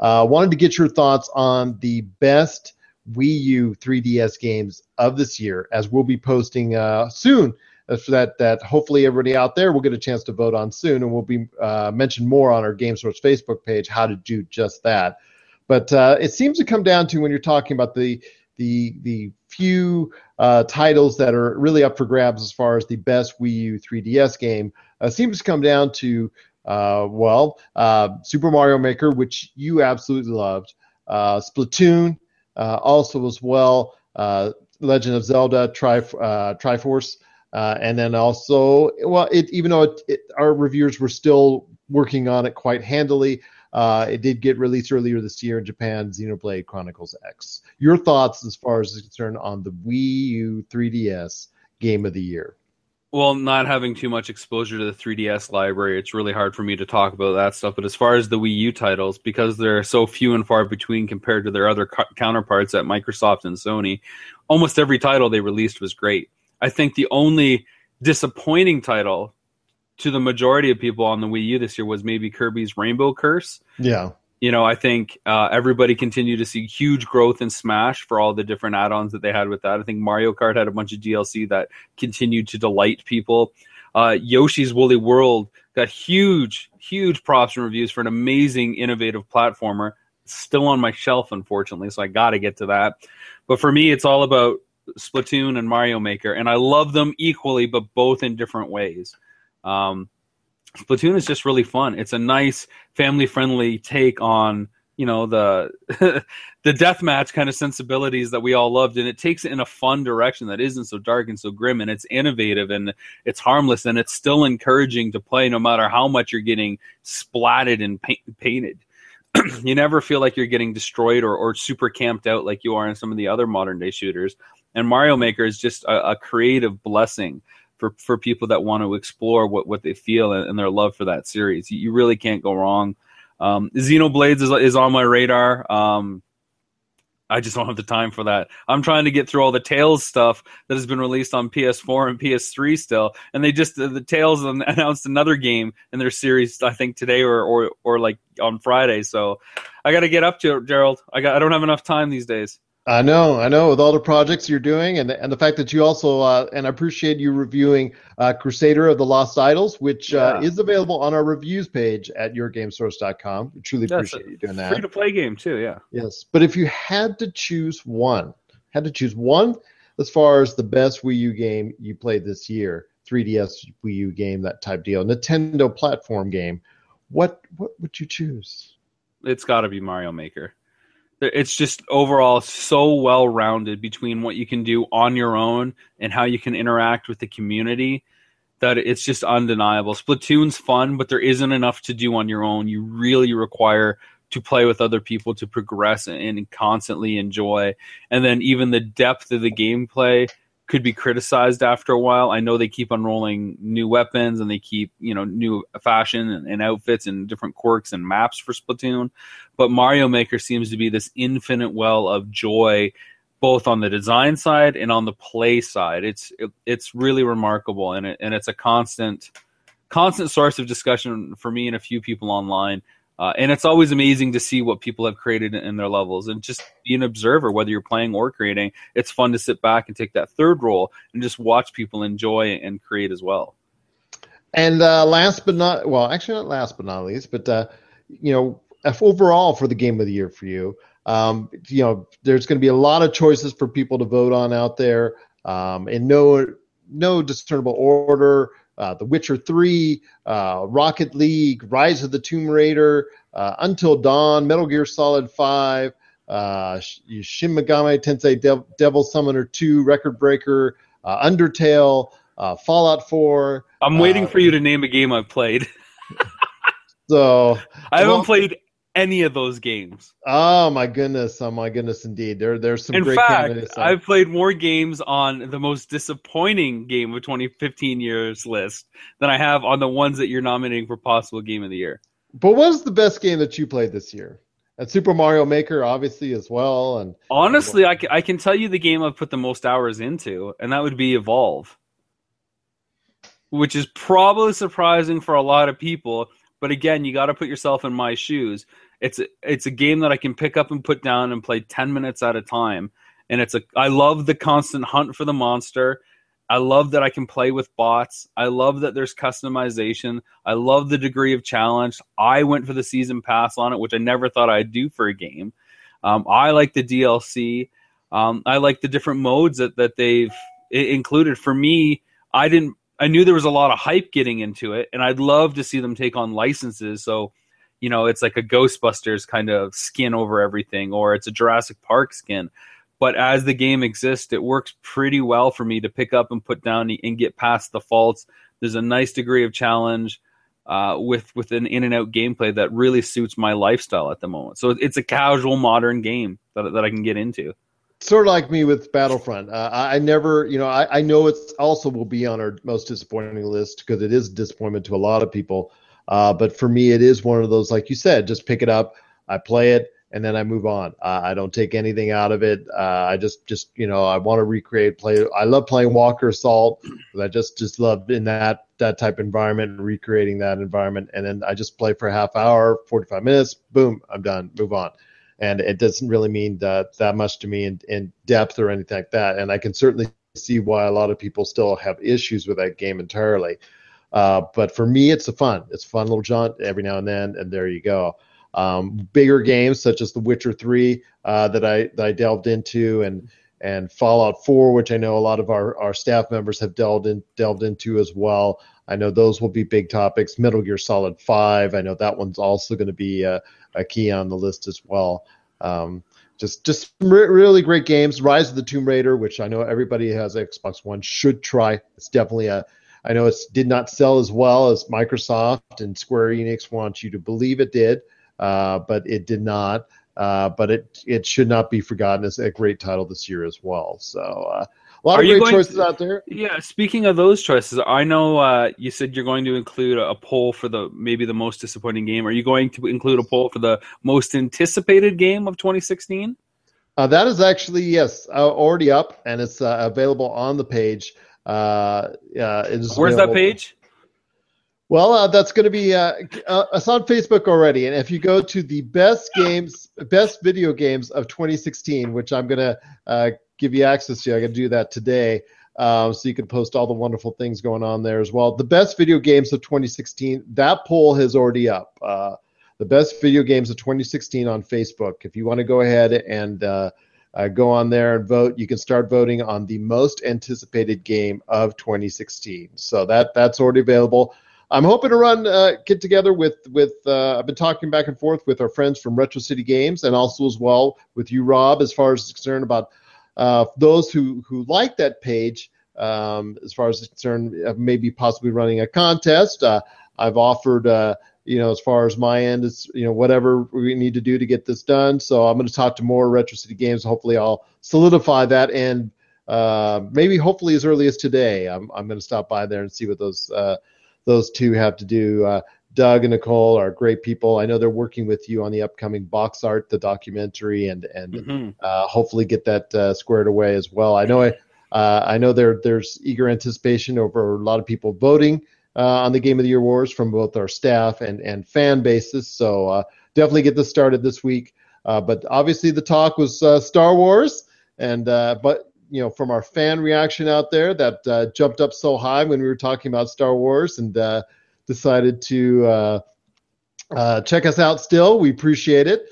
wanted to get your thoughts on the best Wii U 3DS games of this year, as we'll be posting soon. That hopefully everybody out there will get a chance to vote on soon, and we'll be mentioned more on our GameSource Facebook page how to do just that. But it seems to come down to when you're talking about the few titles that are really up for grabs as far as the best Wii U 3DS game, seems to come down to Super Mario Maker, which you absolutely loved, Splatoon, also as well, Legend of Zelda, Triforce. And then also, our reviewers were still working on it quite handily, it did get released earlier this year in Japan, Xenoblade Chronicles X. Your thoughts as far as it's concerned on the Wii U 3DS game of the year. Well, not having too much exposure to the 3DS library, it's really hard for me to talk about that stuff. But as far as the Wii U titles, because they're so few and far between compared to their other counterparts at Microsoft and Sony, almost every title they released was great. I think the only disappointing title to the majority of people on the Wii U this year was maybe Kirby's Rainbow Curse. Yeah. You know, I think everybody continued to see huge growth in Smash for all the different add-ons that they had with that. I think Mario Kart had a bunch of DLC that continued to delight people. Yoshi's Woolly World got huge, huge props and reviews for an amazing, innovative platformer. It's still on my shelf, unfortunately, so I got to get to that. But for me, it's all about Splatoon and Mario Maker, and I love them equally, but both in different ways. Splatoon is just really fun. It's a nice family-friendly take on, you know, the the deathmatch kind of sensibilities that we all loved, and it takes it in a fun direction that isn't so dark and so grim, and it's innovative and it's harmless, and it's still encouraging to play no matter how much you're getting splatted and painted. You never feel like you're getting destroyed or super camped out like you are in some of the other modern-day shooters. And Mario Maker is just a creative blessing for people that want to explore what they feel and their love for that series. You really can't go wrong. Xenoblades is on my radar. I just don't have the time for that. I'm trying to get through all the Tales stuff that has been released on PS4 and PS3 still, and they just the Tales announced another game in their series, I think today or like on Friday. So I got to get up to it, Gerald. I don't have enough time these days. I know. With all the projects you're doing, and the fact that you also and I appreciate you reviewing Crusader of the Lost Idols, which is available on our reviews page at YourGameSource.com. We truly appreciate you doing that. Free to play game too, yeah. Yes, but if you had to choose one as far as the best Wii U game you played this year, 3DS Wii U game, that type deal, Nintendo platform game, what would you choose? It's got to be Mario Maker. It's just overall so well-rounded between what you can do on your own and how you can interact with the community that it's just undeniable. Splatoon's fun, but there isn't enough to do on your own. You really require to play with other people to progress and constantly enjoy. And then even the depth of the gameplay could be criticized after a while. I know they keep unrolling new weapons and they keep, you know, new fashion and outfits and different quirks and maps for Splatoon, but Mario Maker seems to be this infinite well of joy, both on the design side and on the play side. It's really remarkable, and it's a constant source of discussion for me and a few people online. And it's always amazing to see what people have created in their levels. And just be an observer, whether you're playing or creating, it's fun to sit back and take that third role and just watch people enjoy and create as well. And not last but not least, but you know, overall for the game of the year for you, you know, there's going to be a lot of choices for people to vote on out there, in no discernible order. The Witcher 3, Rocket League, Rise of the Tomb Raider, Until Dawn, Metal Gear Solid 5, Shin Megami Tensei Devil Summoner 2, Record Breaker, Undertale, Fallout 4. I'm waiting for you to name a game I've played. So I haven't played any of those games. Oh my goodness, indeed. There's some great candidates. I've played more games on the most disappointing game of 2015 year's list than I have on the ones that you're nominating for possible game of the year. But what was the best game that you played this year? And Super Mario Maker, obviously, as well. And honestly, I can tell you the game I've put the most hours into, and that would be Evolve, which is probably surprising for a lot of people. But again, you got to put yourself in my shoes. It's a game that I can pick up and put down and play 10 minutes at a time. And I love the constant hunt for the monster. I love that I can play with bots. I love that there's customization. I love the degree of challenge. I went for the season pass on it, which I never thought I'd do for a game. I like the DLC. I like the different modes that they've included. For me, I knew there was a lot of hype getting into it, and I'd love to see them take on licenses. So, you know, it's like a Ghostbusters kind of skin over everything, or it's a Jurassic Park skin. But as the game exists, it works pretty well for me to pick up and put down and get past the faults. There's a nice degree of challenge with an in-and-out gameplay that really suits my lifestyle at the moment. So it's a casual modern game that I can get into. Sort of like me with Battlefront. I never, you know, I know it's also will be on our most disappointing list because it is a disappointment to a lot of people. But for me, it is one of those, like you said, just pick it up, I play it, and then I move on. I don't take anything out of it. I just, you know, I want to recreate, play. I love playing Walker Assault. I just love in that type of environment and recreating that environment. And then I just play for a half hour, 45 minutes, boom, I'm done, move on. And it doesn't really mean that much to me in depth or anything like that. And I can certainly see why a lot of people still have issues with that game entirely. But for me, it's a fun little jaunt every now and there you go. Bigger games such as The Witcher 3 that I delved into, and Fallout 4, which I know a lot of our staff members have delved into as well. I know those will be big topics. Metal Gear Solid 5, I know that one's also going to be a key on the list as well. Just really great games. Rise of the Tomb Raider, which I know everybody who has Xbox One should try. It's definitely I know it did not sell as well as Microsoft and Square Enix want you to believe it did, but it did not. But it should not be forgotten. It's a great title this year as well. So a lot of great choices out there. Yeah, speaking of those choices, I know you said you're going to include a poll for maybe the most disappointing game. Are you going to include a poll for the most anticipated game of 2016? That is actually, yes, already up, and it's available on the page. Where's that page? Well, that's going to be it's on Facebook already, and if you go to the best video games of 2016, which I'm going to give you access to, I got to do that today, so you can post all the wonderful things going on there as well. The best video games of 2016, that poll is already up. The best video games of 2016 on Facebook. If you want to go ahead and go on there and vote. You can start voting on the most anticipated game of 2016. So that's already available. I'm hoping to get together with I've been talking back and forth with our friends from Retro City Games and also as well with you, Rob, as far as it's concerned about those who like that page, as far as it's concerned, maybe possibly running a contest. I've offered you know, as far as my end, it's, you know, whatever we need to do to get this done. So I'm going to talk to more Retro City Games. Hopefully I'll solidify that, and maybe hopefully as early as today, I'm going to stop by there and see what those two have to do. Doug and Nicole are great people. I know they're working with you on the upcoming Box Art, the documentary, and mm-hmm. Hopefully get that squared away as well. I know there's eager anticipation over a lot of people voting on the Game of the Year Awards from both our staff and fan bases. So definitely get this started this week. But obviously the talk was Star Wars. And but, you know, from our fan reaction out there that jumped up so high when we were talking about Star Wars and decided to check us out still. We appreciate it.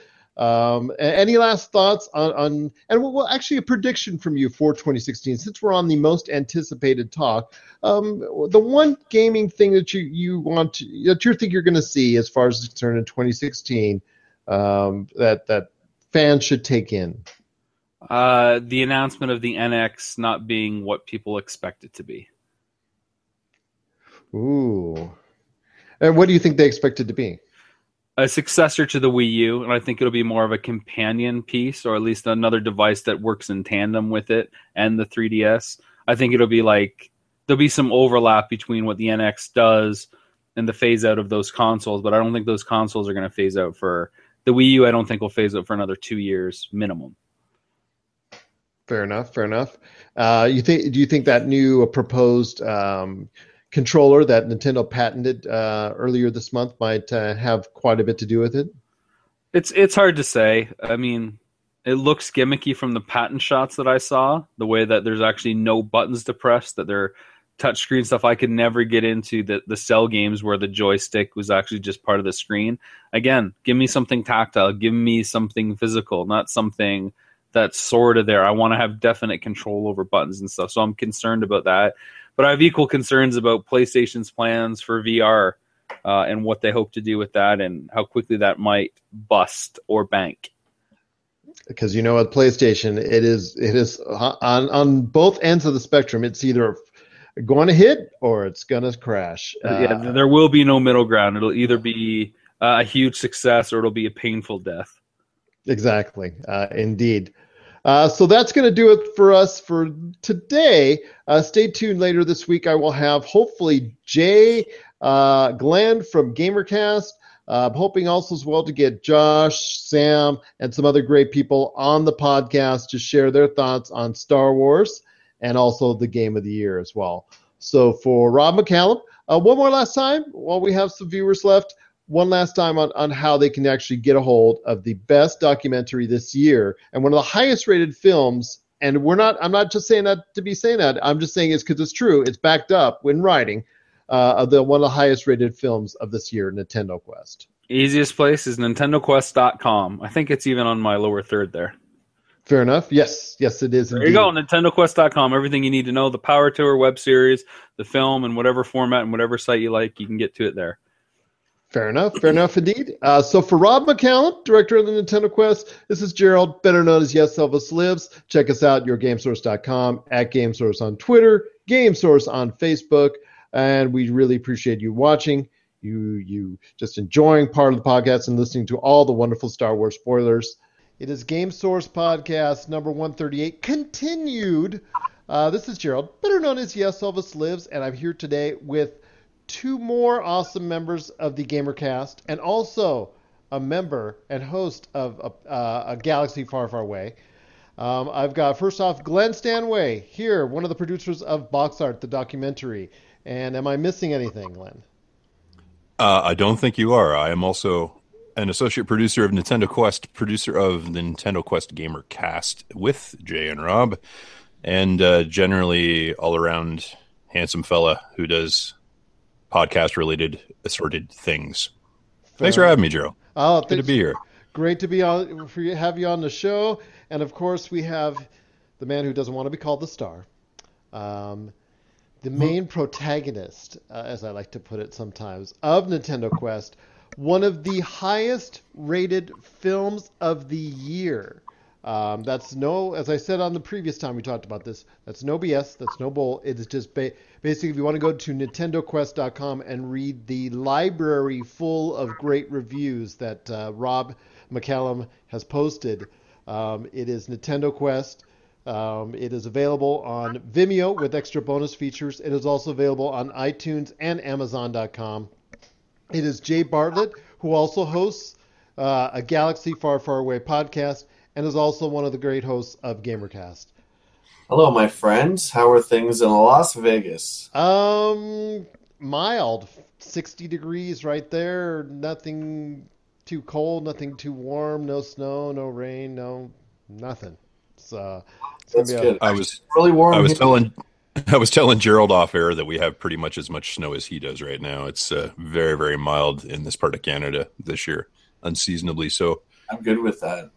Any last thoughts on and well, actually a prediction from you for 2016, since we're on the most anticipated talk, the one gaming thing that you want to, that you think you're going to see as far as it's concerned in 2016, that fans should take in? The announcement of the NX not being what people expect it to be. Ooh. And what do you think they expect it to be? A successor to the Wii U, and I think it'll be more of a companion piece, or at least another device that works in tandem with it and the 3DS. I think it'll be like there'll be some overlap between what the NX does and the phase out of those consoles, but I don't think those consoles are going to phase out for the Wii U. I don't think will phase out for another 2 years minimum. Fair enough. Do you think that new proposed controller that Nintendo patented earlier this month might have quite a bit to do with it? It's hard to say. I mean, it looks gimmicky from the patent shots that I saw, the way that there's actually no buttons to press, that they're touchscreen stuff. I could never get into the Cell games where the joystick was actually just part of the screen. Again, give me something tactile. Give me something physical, not something that's sort of there. I want to have definite control over buttons and stuff, so I'm concerned about that. But I have equal concerns about PlayStation's plans for VR and what they hope to do with that and how quickly that might bust or bank. Because you know what, PlayStation, it is on both ends of the spectrum. It's either going to hit or it's going to crash. Yeah, there will be no middle ground. It'll either be a huge success or it'll be a painful death. Exactly. Indeed. So that's going to do it for us for today. Stay tuned later this week. I will have hopefully Jay Glenn from GamerCast. I'm hoping also as well to get Josh, Sam, and some other great people on the podcast to share their thoughts on Star Wars and also the Game of the Year as well. So for Rob McCallum, one more last time while we have some viewers left, one last time on how they can actually get a hold of the best documentary this year and one of the highest rated films. And I'm not just saying that to be saying that. I'm just saying it's because it's true. It's backed up in writing. One of the highest rated films of this year, Nintendo Quest. Easiest place is NintendoQuest.com. I think it's even on my lower third there. Fair enough. Yes, it is. There indeed. You go, NintendoQuest.com. Everything you need to know, the Power Tour web series, the film, in whatever format and whatever site you like, you can get to it there. Fair enough indeed. So for Rob McCallum, director of the Nintendo Quest, this is Gerald, better known as Yes Elvis Lives. Check us out, YourGameSource.com, at GameSource on Twitter, GameSource on Facebook, and we really appreciate you watching, you just enjoying part of the podcast and listening to all the wonderful Star Wars spoilers. It is Game Source Podcast number 138, continued. This is Gerald, better known as Yes Elvis Lives, and I'm here today with two more awesome members of the GamerCast, and also a member and host of a Galaxy Far, Far Away. I've got, first off, Glenn Stanway here, one of the producers of Box Art, the documentary. And am I missing anything, Glenn? I don't think you are. I am also an associate producer of Nintendo Quest, producer of the Nintendo Quest GamerCast with Jay and Rob, and generally all-around handsome fella who does podcast-related assorted things. Thanks for having me, Joe. Oh, good to be here. Great to be on. Have you on the show. And, of course, we have the man who doesn't want to be called the star. The main protagonist, as I like to put it sometimes, of Nintendo Quest, one of the highest rated films of the year. As I said on the previous time we talked about this, that's no BS, that's no bull. It is just basically, if you want to go to NintendoQuest.com and read the library full of great reviews that Rob McCallum has posted, it is Nintendo Quest. It is available on Vimeo with extra bonus features. It is also available on iTunes and Amazon.com. It is Jay Bartlett, who also hosts a Galaxy Far, Far Away podcast and is also one of the great hosts of GamerCast. Hello, my friends. How are things in Las Vegas? Mild. 60 degrees right there. Nothing too cold, nothing too warm, no snow, no rain, no nothing. That's good. I was telling Gerald off air that we have pretty much as much snow as he does right now. It's very, very mild in this part of Canada this year, unseasonably so. I'm good with that.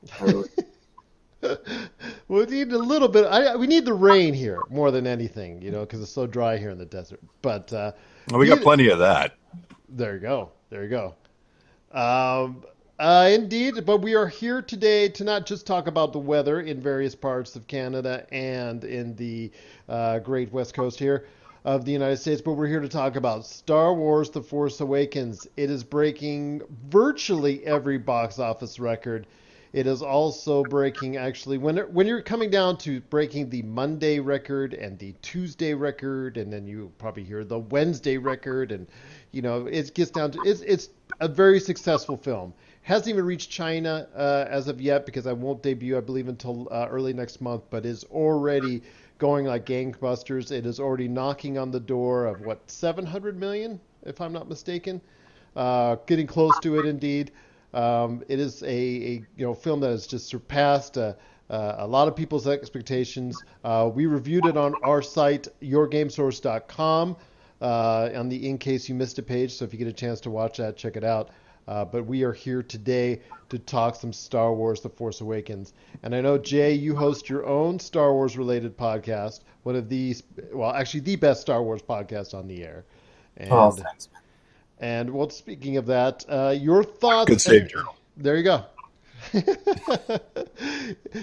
We need a little bit. We need the rain here more than anything, because it's so dry here in the desert. But we got plenty of that. There you go. Indeed, but we are here today to not just talk about the weather in various parts of Canada and in the great West Coast here of the United States, but we're here to talk about Star Wars: The Force Awakens. It is breaking virtually every box office record. It is also breaking, actually, when you're coming down to breaking the Monday record and the Tuesday record, and then you probably hear the Wednesday record, and it gets down to it's a very successful film. Hasn't even reached China as of yet because I won't debut, I believe, until early next month, but is already going like gangbusters. It is already knocking on the door of, what, $700 million, if I'm not mistaken? Getting close to it, indeed. It is a film that has just surpassed a lot of people's expectations. We reviewed it on our site, yourgamesource.com, on the In Case You Missed It page, so if you get a chance to watch that, check it out. But we are here today to talk some Star Wars: The Force Awakens. And I know, Jay, you host your own Star Wars-related podcast, one of these, well, actually the best Star Wars podcast on the air. And, oh, thanks. And, well, speaking of that, your thoughts... Good save, Gerald. There you go.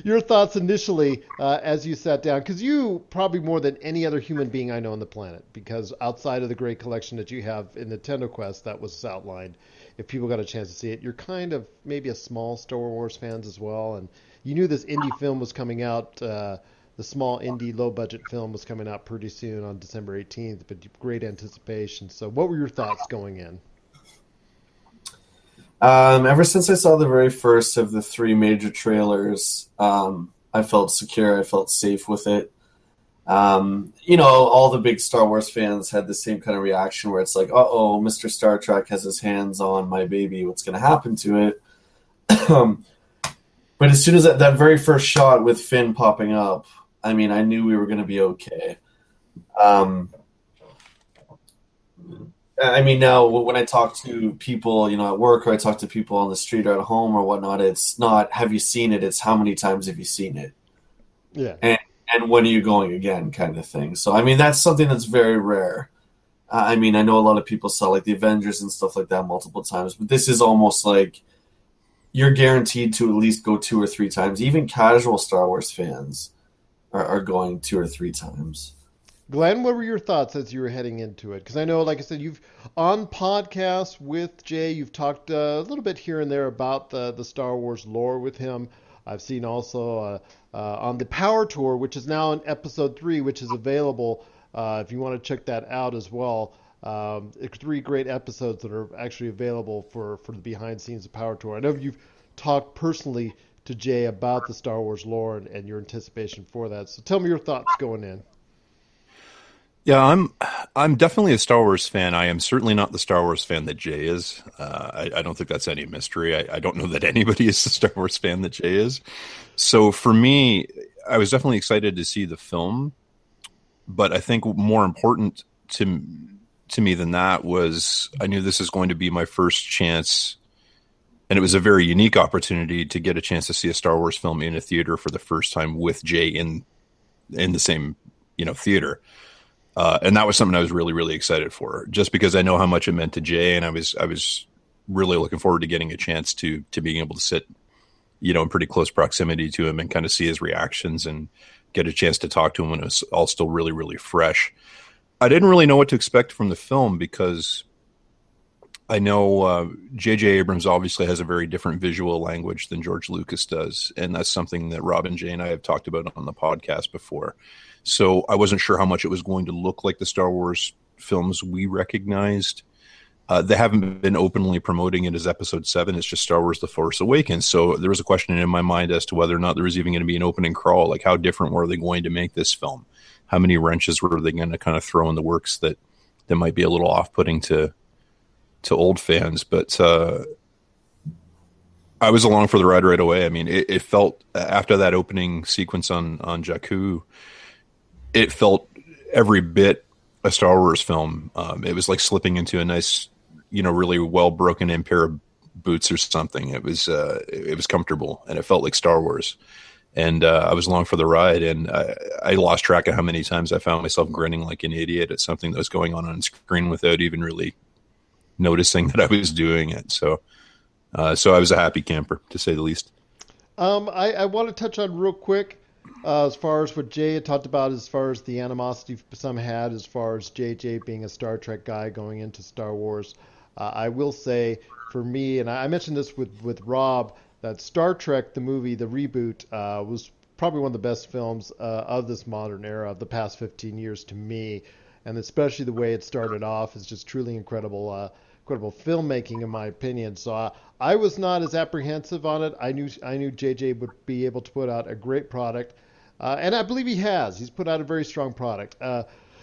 Your thoughts initially as you sat down, because you probably more than any other human being I know on the planet, because outside of the great collection that you have in Nintendo Quest that was outlined, if people got a chance to see it, you're kind of maybe a small Star Wars fans as well, and you knew this indie film was coming out, the small indie low-budget film was coming out pretty soon on December 18th, but great anticipation. So what were your thoughts going in? Ever since I saw the very first of the three major trailers, I felt secure. I felt safe with it. You know, all the big Star Wars fans had the same kind of reaction where it's like, uh-oh, Mr. Star Trek has his hands on my baby. What's going to happen to it? But as soon as that very first shot with Finn popping up, I mean, I knew we were going to be okay. I mean, now when I talk to people, you know, at work, or I talk to people on the street or at home or whatnot, it's not, have you seen it? It's how many times have you seen it? Yeah. And when are you going again kind of thing. So, I mean, that's something that's very rare. I mean, I know a lot of people saw like the Avengers and stuff like that multiple times, but this is almost like you're guaranteed to at least go two or three times. Even casual Star Wars fans are going two or three times. Glenn, what were your thoughts as you were heading into it? Because I know, like I said, you've on podcasts with Jay, you've talked a little bit here and there about the Star Wars lore with him. I've seen also on the Power Tour, which is now in Episode 3, which is available if you want to check that out as well. Three great episodes that are actually available for the behind-scenes of Power Tour. I know you've talked personally to Jay about the Star Wars lore and your anticipation for that. So tell me your thoughts going in. Yeah, I'm definitely a Star Wars fan. I am certainly not the Star Wars fan that Jay is. I don't think that's any mystery. I don't know that anybody is the Star Wars fan that Jay is. So for me, I was definitely excited to see the film. But I think more important to me than that was I knew this is going to be my first chance. And it was a very unique opportunity to get a chance to see a Star Wars film in a theater for the first time with Jay in the same, you know, theater. And that was something I was really, really excited for, just because I know how much it meant to Jay, and I was really looking forward to getting a chance to being able to sit, you know, in pretty close proximity to him and kind of see his reactions and get a chance to talk to him when it was all still really, really fresh. I didn't really know what to expect from the film because I know J.J. Abrams obviously has a very different visual language than George Lucas does, and that's something that Rob and Jay and I have talked about on the podcast before. So I wasn't sure how much it was going to look like the Star Wars films we recognized. They haven't been openly promoting it as Episode 7. It's just Star Wars The Force Awakens. So there was a question in my mind as to whether or not there was even going to be an opening crawl. Like, how different were they going to make this film? How many wrenches were they going to kind of throw in the works that might be a little off-putting to old fans? But I was along for the ride right away. I mean, it felt, after that opening sequence on Jakku, it felt every bit a Star Wars film. It was like slipping into a nice, you know, really well-broken in pair of boots or something. It was comfortable, and it felt like Star Wars. And I was along for the ride, and I lost track of how many times I found myself grinning like an idiot at something that was going on screen without even really noticing that I was doing it. So I was a happy camper, to say the least. I want to touch on real quick, as far as what Jay had talked about, as far as the animosity some had, as far as JJ being a Star Trek guy going into Star Wars. I will say, for me, and I mentioned this with Rob, that Star Trek, the movie, the reboot, was probably one of the best films of this modern era, of the past 15 years to me. And especially the way it started off is just truly incredible. Incredible filmmaking, in my opinion. So I was not as apprehensive on it. I knew JJ would be able to put out a great product, and I believe he has. He's put out a very strong product.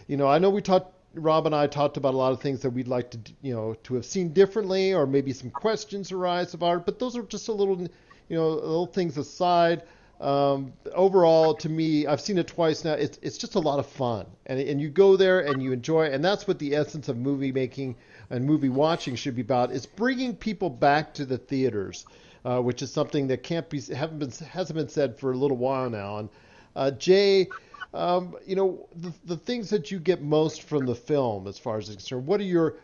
You know, I know we talked. Rob and I talked about a lot of things that we'd like to, you know, to have seen differently, or maybe some questions arise of art. But those are just a little, you know, little things aside. Overall, to me, I've seen it twice now. It's just a lot of fun, and you go there and you enjoy it, and that's what the essence of movie making and movie watching should be about, is bringing people back to the theaters, which is something that hasn't been said for a little while now. And Jay, you know, the things that you get most from the film, as far as it's concerned, what are your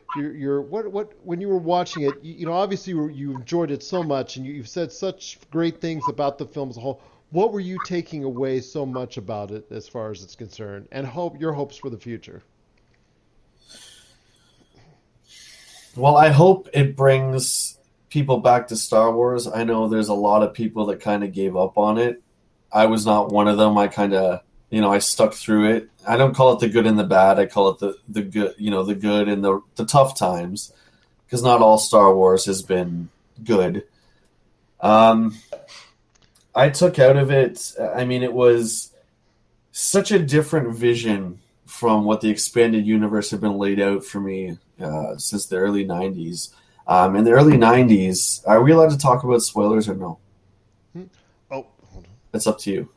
what when you were watching it, you know, obviously you enjoyed it so much, and you've said such great things about the film as a whole. What were you taking away so much about it, as far as it's concerned, and your hopes for the future? Well, I hope it brings people back to Star Wars. I know there's a lot of people that kind of gave up on it. I was not one of them. I kind of, you know, I stuck through it. I don't call it the good and the bad. I call it the good, you know, the good and the tough times, because not all Star Wars has been good. I took out of it, I mean, it was such a different vision from what the expanded universe had been laid out for me since the early 90s. In the early 90s, are we allowed to talk about spoilers or no? Oh, hold on. It's up to you.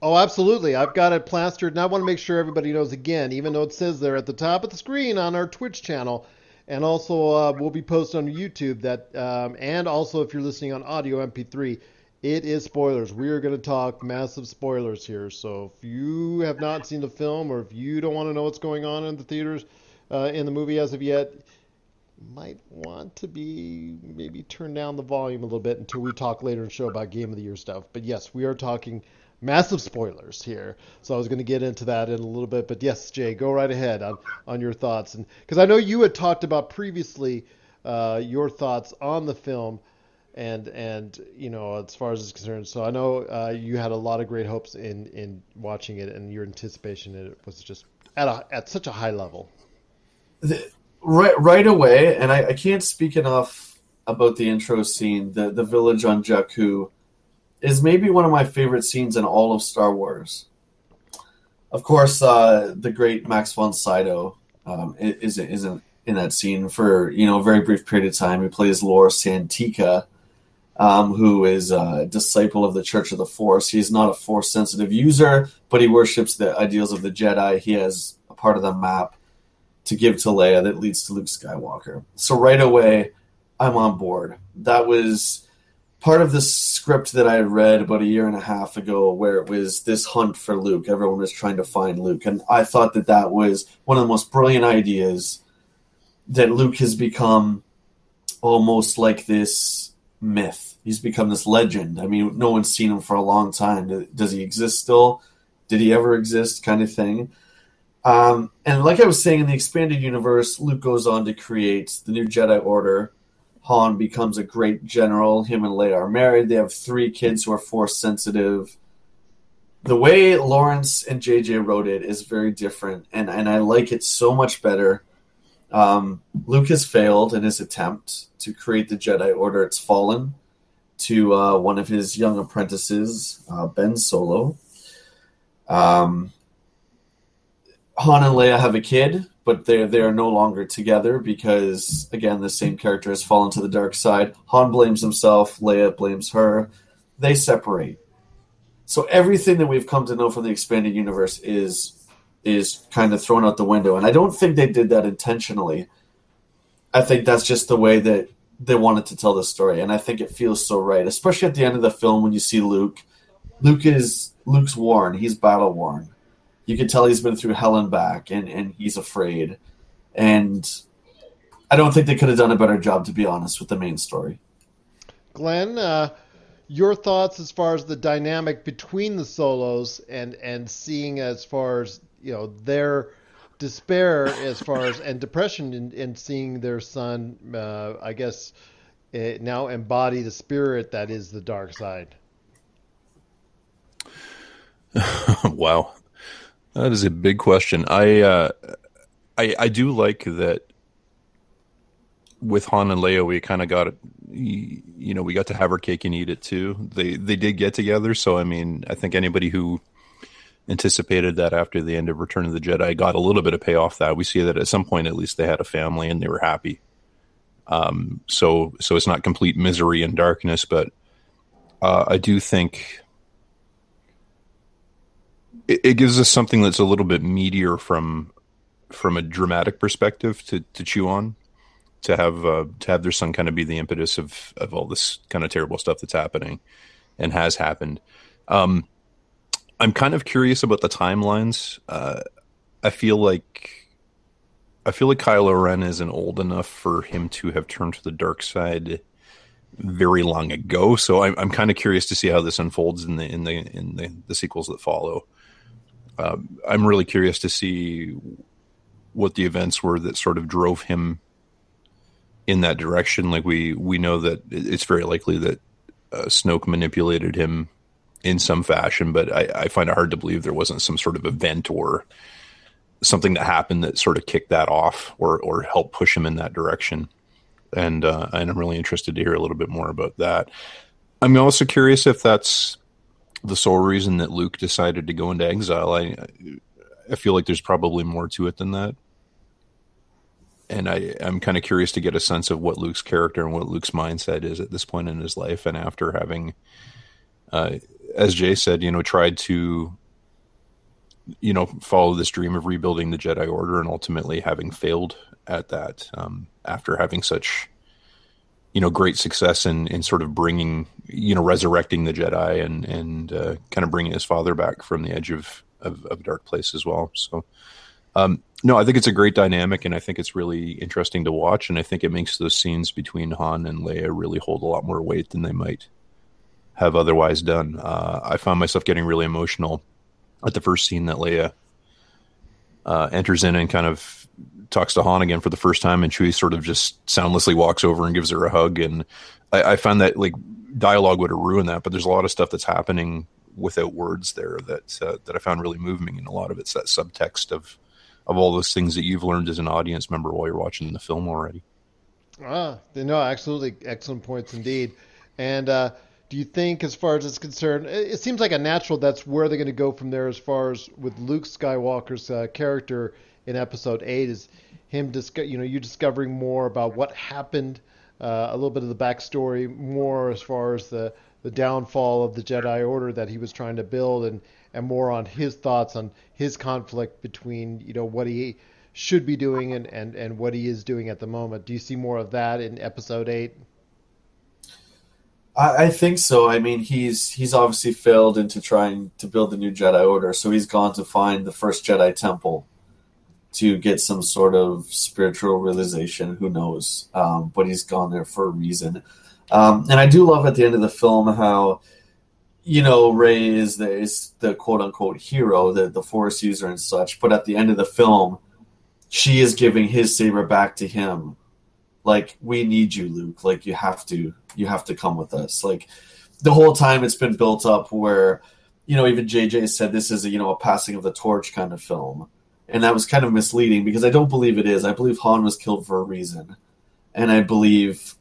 Oh, absolutely. I've got it plastered, and I want to make sure everybody knows again, even though it says there at the top of the screen on our Twitch channel, and also we'll be posting on YouTube that, and also if you're listening on audio MP3, it is spoilers. We are going to talk massive spoilers here, so if you have not seen the film, or if you don't want to know what's going on in the theaters in the movie as of yet, you might want to maybe turn down the volume a little bit until we talk later in the show about Game of the Year stuff. But yes, we are talking massive spoilers here, so I was going to get into that in a little bit. But yes, Jay, go right ahead on your thoughts, and because I know you had talked about previously your thoughts on the film, and you know, as far as it's concerned. So I know you had a lot of great hopes in watching it, and your anticipation in it was just at such a high level. Right away, and I can't speak enough about the intro scene, the village on Jakku. Is maybe one of my favorite scenes in all of Star Wars. Of course, the great Max von Sydow isn't in that scene for, you know, a very brief period of time. He plays Lor Santika, who is a disciple of the Church of the Force. He's not a Force-sensitive user, but he worships the ideals of the Jedi. He has a part of the map to give to Leia that leads to Luke Skywalker. So right away, I'm on board. That was part of the script that I read about a year and a half ago, where it was this hunt for Luke. Everyone was trying to find Luke. And I thought that that was one of the most brilliant ideas, that Luke has become almost like this myth. He's become this legend. I mean, no one's seen him for a long time. Does he exist still? Did he ever exist? Kind of thing. And like I was saying, in the expanded universe, Luke goes on to create the new Jedi Order. Han becomes a great general. Him and Leia are married. They have 3 kids who are Force-sensitive. The way Lawrence and J.J. wrote it is very different, and I like it so much better. Luke has failed in his attempt to create the Jedi Order. It's fallen to one of his young apprentices, Ben Solo. Han and Leia have a kid, but they are no longer together because, again, the same character has fallen to the dark side. Han blames himself. Leia blames her. They separate. So everything that we've come to know from the expanded universe is kind of thrown out the window. And I don't think they did that intentionally. I think that's just the way that they wanted to tell the story. And I think it feels so right, especially at the end of the film when you see Luke. Luke's worn. He's battle-worn. You can tell he's been through hell and back, and he's afraid. And I don't think they could have done a better job, to be honest, with the main story. Glenn, your thoughts as far as the dynamic between the Solos and seeing as far as, you know, their despair as far as and depression in seeing their son, I guess, now embody the spirit that is the dark side. Wow. That is a big question. I do like that with Han and Leia, we kind of got it. You know, we got to have our cake and eat it too. They did get together, so I mean, I think anybody who anticipated that after the end of Return of the Jedi got a little bit of payoff. That we see that at some point, at least they had a family and they were happy. So it's not complete misery and darkness, but I do think it gives us something that's a little bit meatier from a dramatic perspective to chew on, to have their son kind of be the impetus of all this kind of terrible stuff that's happening and has happened. I'm kind of curious about the timelines. I feel like Kylo Ren isn't old enough for him to have turned to the dark side very long ago. So I'm kind of curious to see how this unfolds in the sequels that follow. I'm really curious to see what the events were that sort of drove him in that direction. Like we know that it's very likely that Snoke manipulated him in some fashion, but I find it hard to believe there wasn't some sort of event or something that happened that sort of kicked that off or helped push him in that direction. And I'm really interested to hear a little bit more about that. I'm also curious if that's the sole reason that Luke decided to go into exile. I feel like there's probably more to it than that. And I'm kind of curious to get a sense of what Luke's character and what Luke's mindset is at this point in his life. And after having, as Jay said, tried to, follow this dream of rebuilding the Jedi Order and ultimately having failed at that, after having such, great success in sort of bringing, resurrecting the Jedi and kind of bringing his father back from the edge of dark place as well. So, no, I think it's a great dynamic, and I think it's really interesting to watch, and I think it makes those scenes between Han and Leia really hold a lot more weight than they might have otherwise done. I found myself getting really emotional at the first scene that Leia enters in and kind of talks to Han again for the first time, and Chewie sort of just soundlessly walks over and gives her a hug, and I found that dialogue would have ruined that, but there's a lot of stuff that's happening without words there that I found really moving, and a lot of it's that subtext of all those things that you've learned as an audience member while you're watching the film already. No, absolutely. Excellent points indeed. And do you think, as far as it's concerned, it seems like a natural, that's where they're going to go from there as far as with Luke Skywalker's character in Episode 8 is him, you discovering more about what happened, a little bit of the backstory, more as far as the downfall of the Jedi Order that he was trying to build, and more on his thoughts on his conflict between, what he should be doing and what he is doing at the moment. Do you see more of that in Episode 8? I think so. I mean, he's obviously failed into trying to build the new Jedi Order, so he's gone to find the first Jedi Temple to get some sort of spiritual realization. Who knows? But he's gone there for a reason. And I do love at the end of the film how, Rey is the quote-unquote hero, the Force user and such, but at the end of the film, she is giving his saber back to him. We need you, Luke. You have to come with us. The whole time it's been built up where, even JJ said this is, a passing of the torch kind of film. And that was kind of misleading because I don't believe it is. I believe Han was killed for a reason. And I believe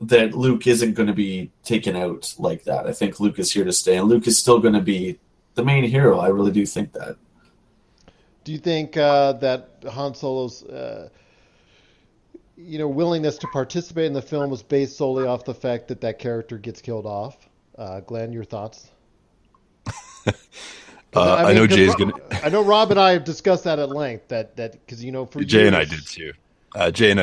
that Luke isn't going to be taken out like that. I think Luke is here to stay, and Luke is still going to be the main hero. I really do think that. Do you think that Han Solo's willingness to participate in the film was based solely off the fact that character gets killed off? Glenn, your thoughts? I know Jay's going to... I know Rob and I have discussed that at length, because for Jay years... and I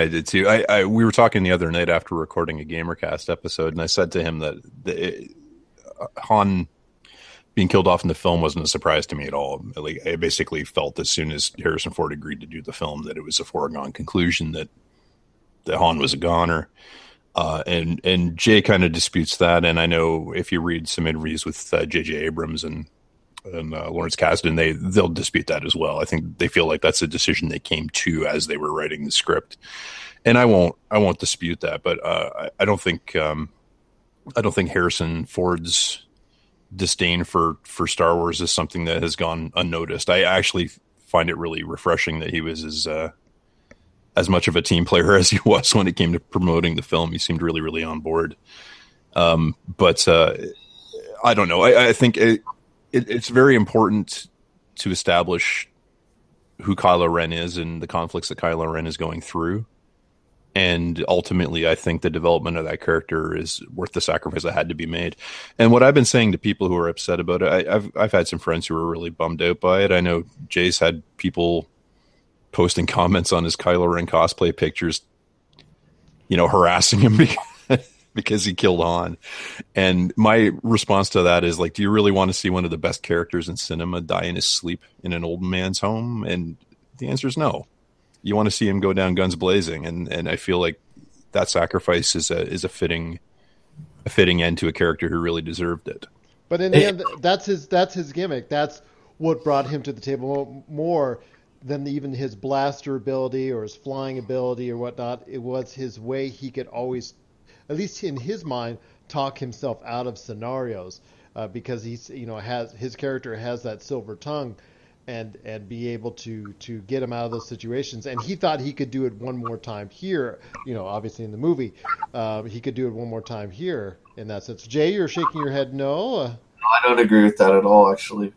did too. We were talking the other night after recording a GamerCast episode, and I said to him that Han being killed off in the film wasn't a surprise to me at all. I basically felt as soon as Harrison Ford agreed to do the film that it was a foregone conclusion that Han was a goner. And Jay kind of disputes that, and I know if you read some interviews with J.J. Abrams and Lawrence Kasdan, they'll dispute that as well. I think they feel like that's a decision they came to as they were writing the script, and I won't dispute that. But I don't think Harrison Ford's disdain for Star Wars is something that has gone unnoticed. I actually find it really refreshing that he was as much of a team player as he was when it came to promoting the film. He seemed really, really on board. But I don't know. I think it's very important to establish who Kylo Ren is and the conflicts that Kylo Ren is going through. And ultimately, I think the development of that character is worth the sacrifice that had to be made. And what I've been saying to people who are upset about it, I've had some friends who are really bummed out by it. I know Jay's had people posting comments on his Kylo Ren cosplay pictures, harassing him because because he killed Han. And my response to that is like, do you really want to see one of the best characters in cinema die in his sleep in an old man's home? And the answer is no. You want to see him go down guns blazing. And I feel like that sacrifice is a fitting end to a character who really deserved it. But in the end, that's his gimmick. That's what brought him to the table more than even his blaster ability or his flying ability or whatnot. It was his way he could always, at least in his mind, talk himself out of scenarios because he's, you know, his character has that silver tongue and be able to get him out of those situations. And he thought he could do it one more time here, you know, obviously in the movie, he could do it one more time here in that sense. Jay, you're shaking your head no? I don't agree with that at all, actually.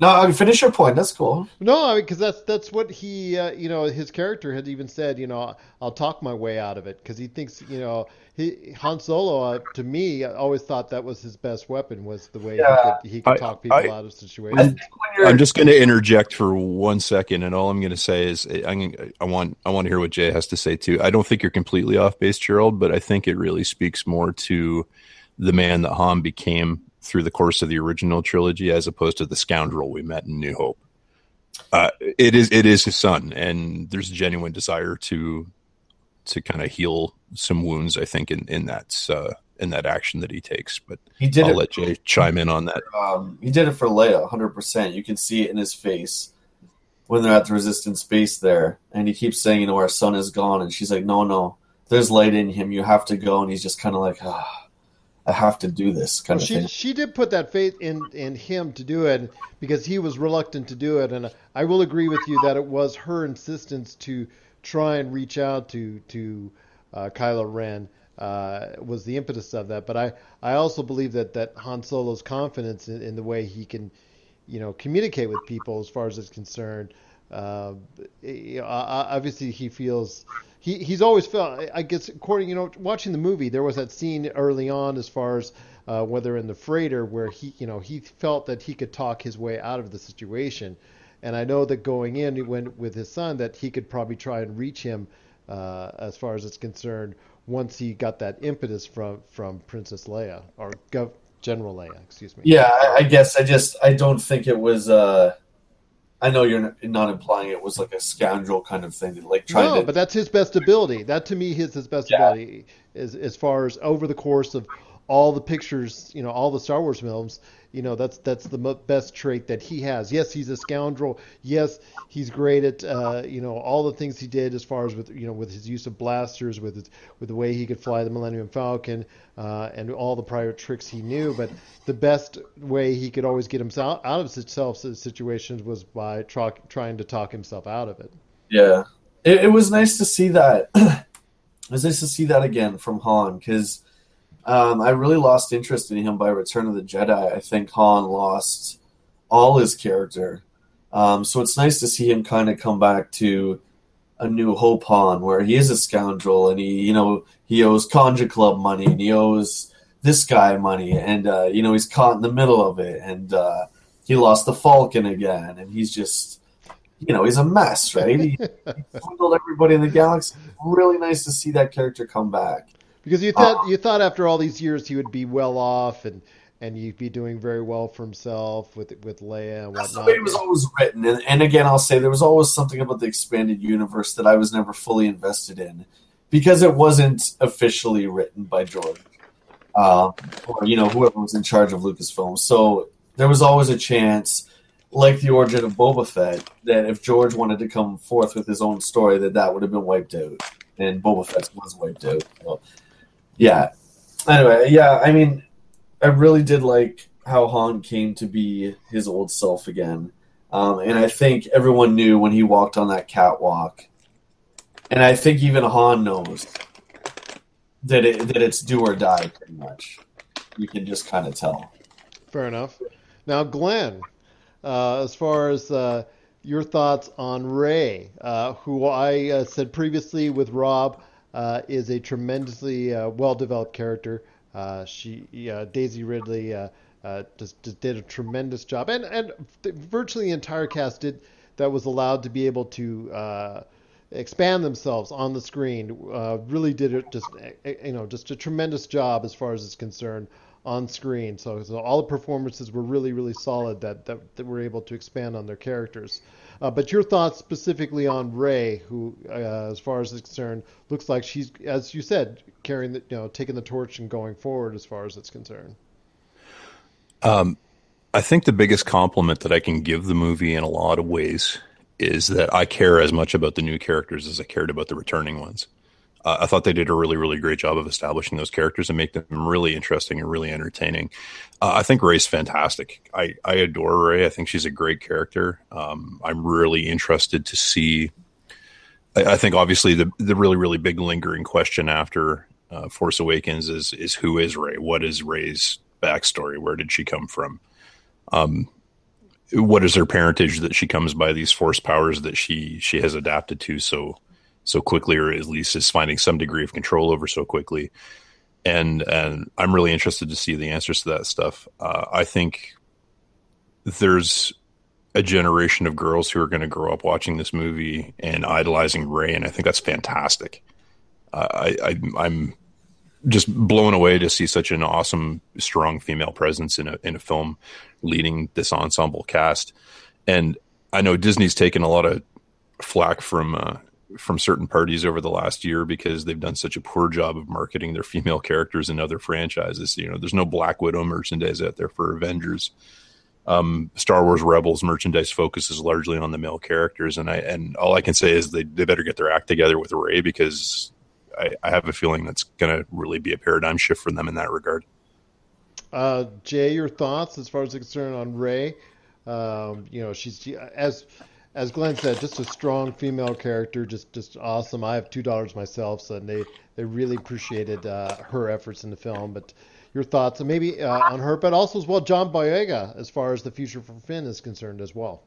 No, I mean, finish your point. That's cool. No, because I mean, that's what he, you know, his character had even said, you know, I'll talk my way out of it. Because he thinks, you know, Han Solo, to me, I always thought that was his best weapon, was the way he could talk people out of situations. I'm just going to interject for 1 second, and all I'm going to say is I want to hear what Jay has to say, too. I don't think you're completely off base, Gerald, but I think it really speaks more to the man that Han became through the course of the original trilogy, as opposed to the scoundrel we met in New Hope. It is his son, and there's a genuine desire to kind of heal some wounds, I think, in that action that he takes. But I'll let Jay chime in on that. He did it for Leia, 100%. You can see it in his face when they're at the Resistance base there, and he keeps saying, you know, our son is gone, and she's like, no, there's light in him. You have to go, and he's just kind of like, ah. I have to do this kind of thing. She did put that faith in him to do it because he was reluctant to do it. And I will agree with you that it was her insistence to try and reach out to Kylo Ren was the impetus of that. But I also believe that Han Solo's confidence in the way he can, you know, communicate with people as far as it's concerned. Obviously he feels... He's always felt, I guess, according, you know, watching the movie, there was that scene early on as far as whether in the freighter where he, you know, he felt that he could talk his way out of the situation. And I know that going in with his son that he could probably try and reach him as far as it's concerned once he got that impetus from Princess Leia or General Leia, excuse me. Yeah, I guess I don't think it was... I know you're not implying it was like a scoundrel kind of thing. Like but that's his best ability. That to me is his best ability is, as far as over the course of all the pictures, you know, all the Star Wars films, you know, that's the best trait that he has. Yes, he's a scoundrel. Yes, he's great at, you know, all the things he did as far as with, you know, with his use of blasters, with the way he could fly the Millennium Falcon and all the prior tricks he knew. But the best way he could always get himself out of situations was by trying to talk himself out of it. Yeah, it was nice to see that. It was nice to see that again from Han because... I really lost interest in him by Return of the Jedi. I think Han lost all his character. So it's nice to see him kind of come back to a New Hope Han, where he is a scoundrel and he, you know, he owes Conja Club money and he owes this guy money and, you know, he's caught in the middle of it and he lost the Falcon again and he's just, you know, he's a mess, right? He swindled everybody in the galaxy. Really nice to see that character come back. Because you thought after all these years he would be well off and he'd be doing very well for himself with Leia and whatnot. That's the way it was always written. And again, I'll say there was always something about the expanded universe that I was never fully invested in because it wasn't officially written by George or, you know, whoever was in charge of Lucasfilm. So there was always a chance, like the origin of Boba Fett, that if George wanted to come forth with his own story, that would have been wiped out. And Boba Fett was wiped out. So. Yeah. Anyway, yeah, I mean, I really did like how Han came to be his old self again. And I think everyone knew when he walked on that catwalk. And I think even Han knows that it's do or die, pretty much. You can just kind of tell. Fair enough. Now, Glenn, as far as your thoughts on Rey, who I said previously with Rob, is a tremendously well-developed character. Daisy Ridley just did a tremendous job, and virtually the entire cast did. That was allowed to be able to expand themselves on the screen. Really did it just a tremendous job as far as it's concerned on screen. So all the performances were really solid that were able to expand on their characters. But your thoughts specifically on Rey, who, as far as it's concerned, looks like she's, as you said, carrying taking the torch and going forward as far as it's concerned. I think the biggest compliment that I can give the movie in a lot of ways is that I care as much about the new characters as I cared about the returning ones. I thought they did a really great job of establishing those characters and make them really interesting and really entertaining. I think Rey's fantastic. I adore Rey. I think she's a great character. I'm really interested to see. I think obviously the really big lingering question after Force Awakens is who is Rey? What is Rey's backstory? Where did she come from? What is her parentage that she comes by these force powers that she has adapted to so quickly, or at least is finding some degree of control over so quickly. And I'm really interested to see the answers to that stuff. I think there's a generation of girls who are going to grow up watching this movie and idolizing Rey, and I think that's fantastic. I'm just blown away to see such an awesome, strong female presence in a film leading this ensemble cast. And I know Disney's taken a lot of flack from certain parties over the last year because they've done such a poor job of marketing their female characters in other franchises. There's no Black Widow merchandise out there for Avengers. Star Wars Rebels merchandise focuses largely on the male characters. And all I can say is they better get their act together with Rey, because I have a feeling that's going to really be a paradigm shift for them in that regard. Jay, your thoughts as far as concerned on Rey? She's as Glenn said, just a strong female character, just awesome. I have 2 daughters myself, so they really appreciated her efforts in the film. But your thoughts, maybe on her, but also as well, John Boyega, as far as the future for Finn is concerned as well.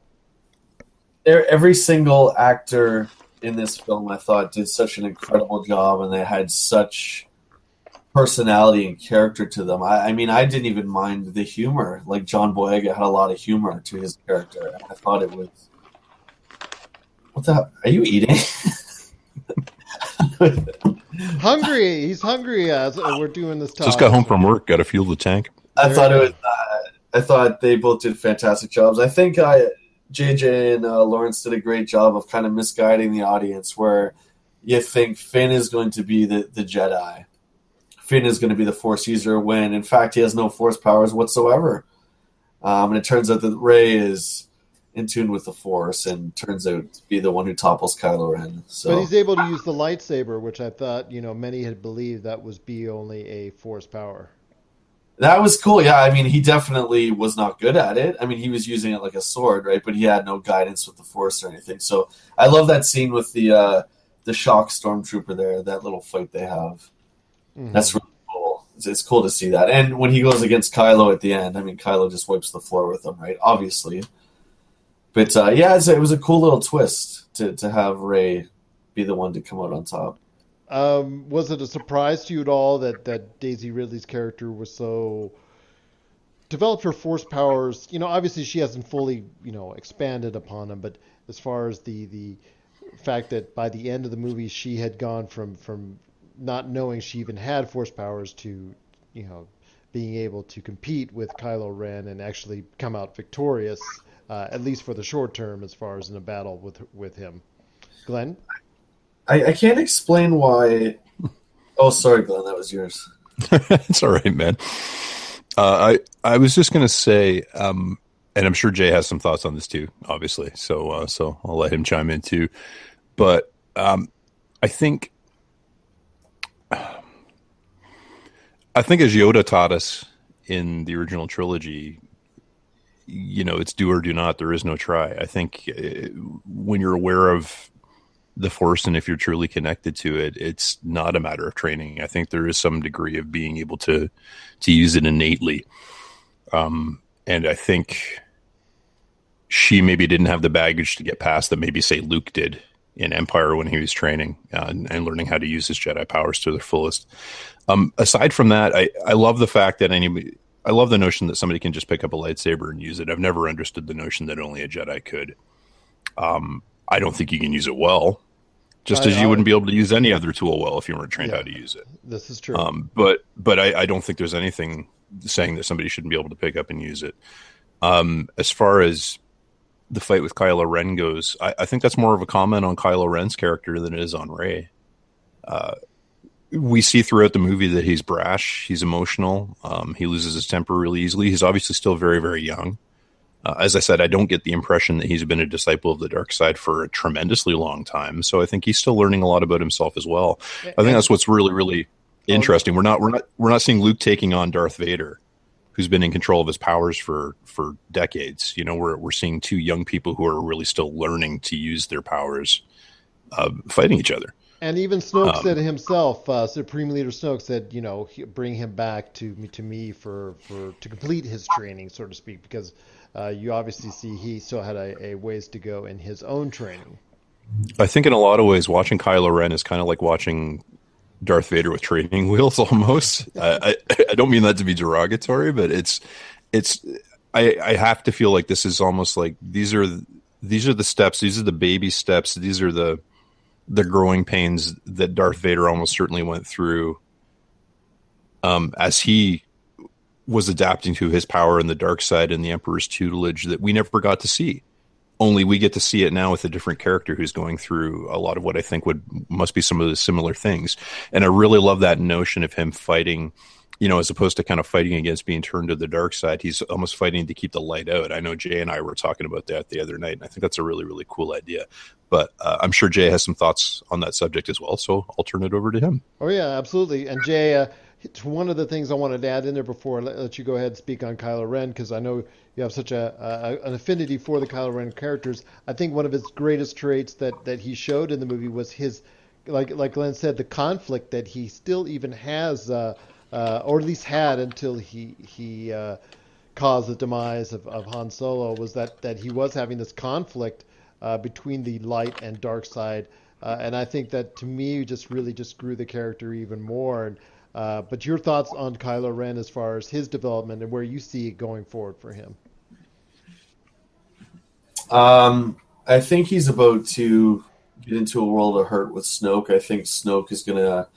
Every single actor in this film, I thought, did such an incredible job, and they had such personality and character to them. I mean, I didn't even mind the humor. Like, John Boyega had a lot of humor to his character. I thought it was... What the hell? Are you eating? Hungry. He's hungry. We're doing this talk. Just got home from work. Got to fuel the tank. I thought they both did fantastic jobs. I think JJ and Lawrence did a great job of kind of misguiding the audience, where you think Finn is going to be the Jedi. Finn is going to be the Force user, when in fact he has no Force powers whatsoever. And it turns out that Rey is in tune with the Force, and turns out to be the one who topples Kylo Ren. So. But he's able to use the lightsaber, which I thought, many had believed that was only a Force power. That was cool, yeah. I mean, he definitely was not good at it. I mean, he was using it like a sword, right? But he had no guidance with the Force or anything. So I love that scene with the shock stormtrooper there, that little fight they have. Mm-hmm. That's really cool. It's cool to see that. And when he goes against Kylo at the end, I mean, Kylo just wipes the floor with him, right? Obviously. But, it was a cool little twist to have Rey be the one to come out on top. Was it a surprise to you at all that Daisy Ridley's character was so... developed her Force powers? Obviously she hasn't fully, expanded upon them, but as far as the fact that by the end of the movie she had gone from not knowing she even had Force powers to, being able to compete with Kylo Ren and actually come out victorious... at least for the short term, as far as in a battle with him. Glenn? I can't explain why... Oh, sorry, Glenn, that was yours. It's all right, man. I was just going to say, and I'm sure Jay has some thoughts on this too, obviously, so I'll let him chime in too. But I think as Yoda taught us in the original trilogy... it's do or do not. There is no try. I think when you're aware of the Force and if you're truly connected to it, it's not a matter of training. I think there is some degree of being able to use it innately. And I think she maybe didn't have the baggage to get past that maybe, say, Luke did in Empire when he was training and learning how to use his Jedi powers to their fullest. Aside from that, I love the fact that I love the notion that somebody can just pick up a lightsaber and use it. I've never understood the notion that only a Jedi could. I don't think you can use it well. Just as you wouldn't be able to use any other tool well if you weren't trained how to use it. This is true. But I don't think there's anything saying that somebody shouldn't be able to pick up and use it. As far as the fight with Kylo Ren goes, I think that's more of a comment on Kylo Ren's character than it is on Rey. We see throughout the movie that he's brash, he's emotional, he loses his temper really easily. He's obviously still very, very young. As I said, I don't get the impression that he's been a disciple of the dark side for a tremendously long time. So I think he's still learning a lot about himself as well. I think that's what's really, really interesting. We're not seeing Luke taking on Darth Vader, who's been in control of his powers for decades. You know, we're seeing two young people who are really still learning to use their powers, fighting each other. And even Snoke said himself, Supreme Leader Snoke said, you know, bring him back to me to complete his training, so to speak, because you obviously see he still had a ways to go in his own training. I think in a lot of ways, watching Kylo Ren is kind of like watching Darth Vader with training wheels almost. I don't mean that to be derogatory, but I have to feel like this is almost like these are the steps, these are the baby steps, these are the growing pains that Darth Vader almost certainly went through as he was adapting to his power and the dark side and the Emperor's tutelage that we never got to see. Only we get to see it now with a different character who's going through a lot of what I think must be some of the similar things. And I really love that notion of him fighting, you know, as opposed to kind of fighting against being turned to the dark side, he's almost fighting to keep the light out. I know Jay and I were talking about that the other night, and I think that's a really, really cool idea. But I'm sure Jay has some thoughts on that subject as well, so I'll turn it over to him. Oh, yeah, absolutely. And Jay, one of the things I wanted to add in there before I let you go ahead and speak on Kylo Ren, because I know you have such an affinity for the Kylo Ren characters. I think one of his greatest traits that he showed in the movie was his, like Glenn said, the conflict that he still even has, or at least had until he caused the demise of Han Solo, was that he was having this conflict between the light and dark side. And I think that, to me, just really grew the character even more. And, but your thoughts on Kylo Ren as far as his development and where you see it going forward for him? I think he's about to get into a world of hurt with Snoke. I think Snoke is going to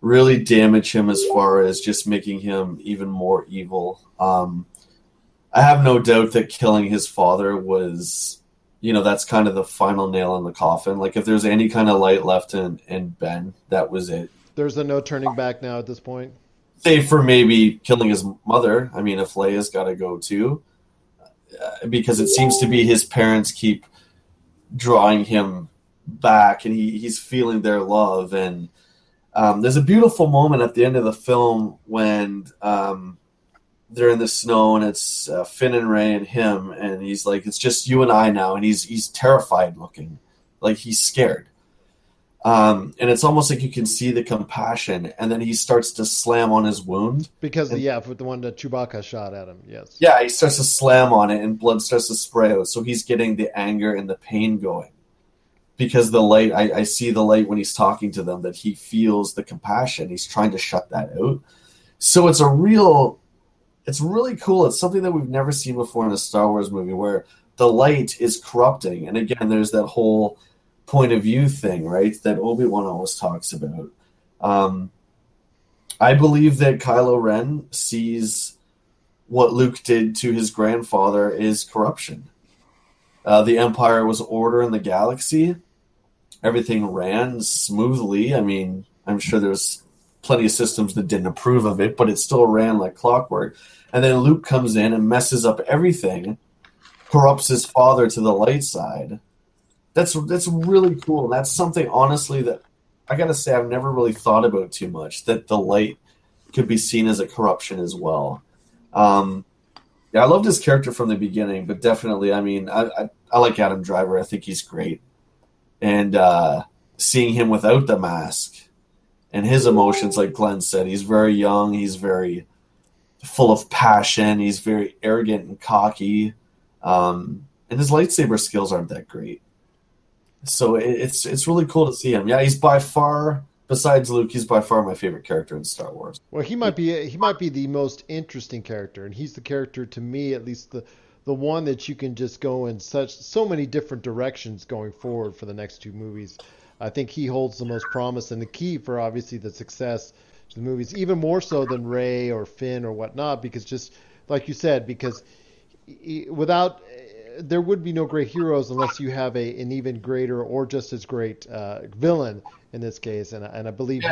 really damage him as far as just making him even more evil. I have no doubt that killing his father was, you know, that's kind of the final nail in the coffin. Like, if there's any kind of light left in Ben, that was it. There's no turning back now at this point? Save for maybe killing his mother. I mean, if Leia's got to go too. Because it seems to be his parents keep drawing him back, and he's feeling their love. And there's a beautiful moment at the end of the film when they're in the snow, and it's Finn and Rey and him, and he's like, it's just you and I now. And he's terrified looking. Like, he's scared. And it's almost like you can see the compassion, and then he starts to slam on his wound. With the one that Chewbacca shot at him, yes. Yeah, he starts to slam on it, and blood starts to spray out, so he's getting the anger and the pain going. Because the light, I see the light when he's talking to them, that he feels the compassion. He's trying to shut that out. So it's really cool. It's something that we've never seen before in a Star Wars movie, where the light is corrupting. And again, there's that whole point of view thing, right, that Obi-Wan always talks about. I believe that Kylo Ren sees what Luke did to his grandfather is corruption. The Empire was order in the galaxy. Everything ran smoothly. I mean, I'm sure there's plenty of systems that didn't approve of it, but it still ran like clockwork. And then Luke comes in and messes up everything, corrupts his father to the light side. That's really cool. That's something, honestly, that I gotta say I've never really thought about too much. That the light could be seen as a corruption as well. I loved his character from the beginning, but definitely, I mean, I like Adam Driver. I think he's great, and seeing him without the mask and his emotions, like Glenn said, he's very young. He's very full of passion. He's very arrogant and cocky, and his lightsaber skills aren't that great. So it's really cool to see him. Yeah, he's by far, besides Luke, he's by far my favorite character in Star Wars. Well, he might be the most interesting character, and he's the character, to me, at least the the one that you can just go in so many different directions going forward for the next two movies. I think he holds the most promise and the key for obviously the success to the movies, even more so than Ray or Finn or whatnot, because just like you said, because without there would be no great heroes unless you have an even greater or just as great villain in this case. And I believe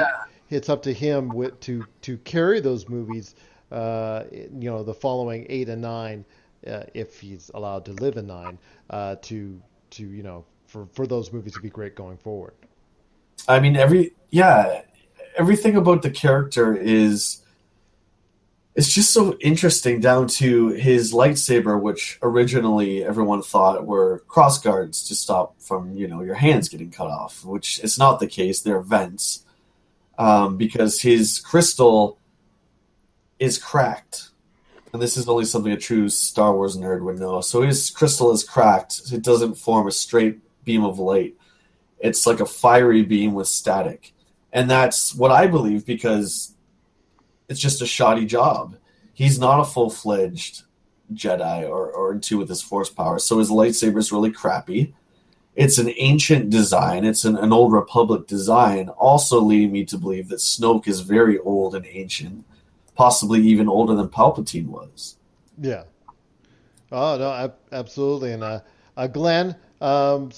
it's up to him to carry those movies, the following 8 and 9, if he's allowed to live in 9, for those movies to be great going forward. I mean, everything about the character is... It's just so interesting, down to his lightsaber, which originally everyone thought were cross guards to stop from, your hands getting cut off, which is not the case. They're vents, because his crystal is cracked. And this is only something a true Star Wars nerd would know. So his crystal is cracked. So it doesn't form a straight beam of light. It's like a fiery beam with static. And that's what I believe, because... it's just a shoddy job. He's not a full-fledged Jedi or in tune with his Force power, so his lightsaber is really crappy. It's an ancient design. It's an old Republic design, also leading me to believe that Snoke is very old and ancient, possibly even older than Palpatine was. Yeah. Oh, no, absolutely. And Glenn,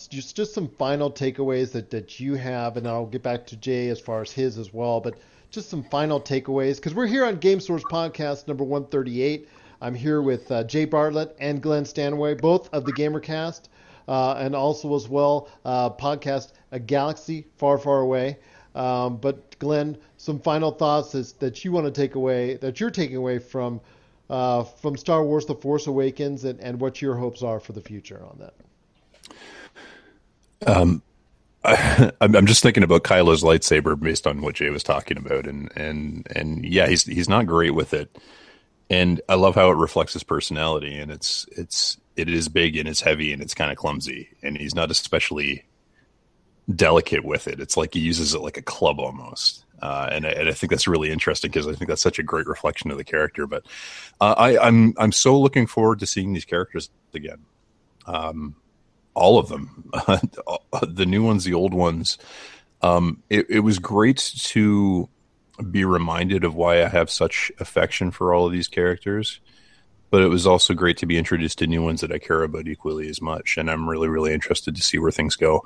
just some final takeaways that you have, and I'll get back to Jay as far as his as well, but... just some final takeaways, because we're here on Game Source Podcast number 138. I'm here with Jay Bartlett and Glenn Stanaway, both of the GamerCast, and also as well podcast A Galaxy Far, Far Away. But Glenn, some final thoughts that you want to take away, that you're taking away from Star Wars: The Force Awakens, and what your hopes are for the future on that. I'm just thinking about Kylo's lightsaber based on what Jay was talking about, and yeah, he's not great with it, and I love how it reflects his personality, and it is big and it's heavy and it's kind of clumsy, and he's not especially delicate with it. It's like he uses it like a club almost, and I think that's really interesting, because I think that's such a great reflection of the character. But I'm so looking forward to seeing these characters again. All of them, the new ones, the old ones. It was great to be reminded of why I have such affection for all of these characters, but it was also great to be introduced to new ones that I care about equally as much. And I'm really, really interested to see where things go.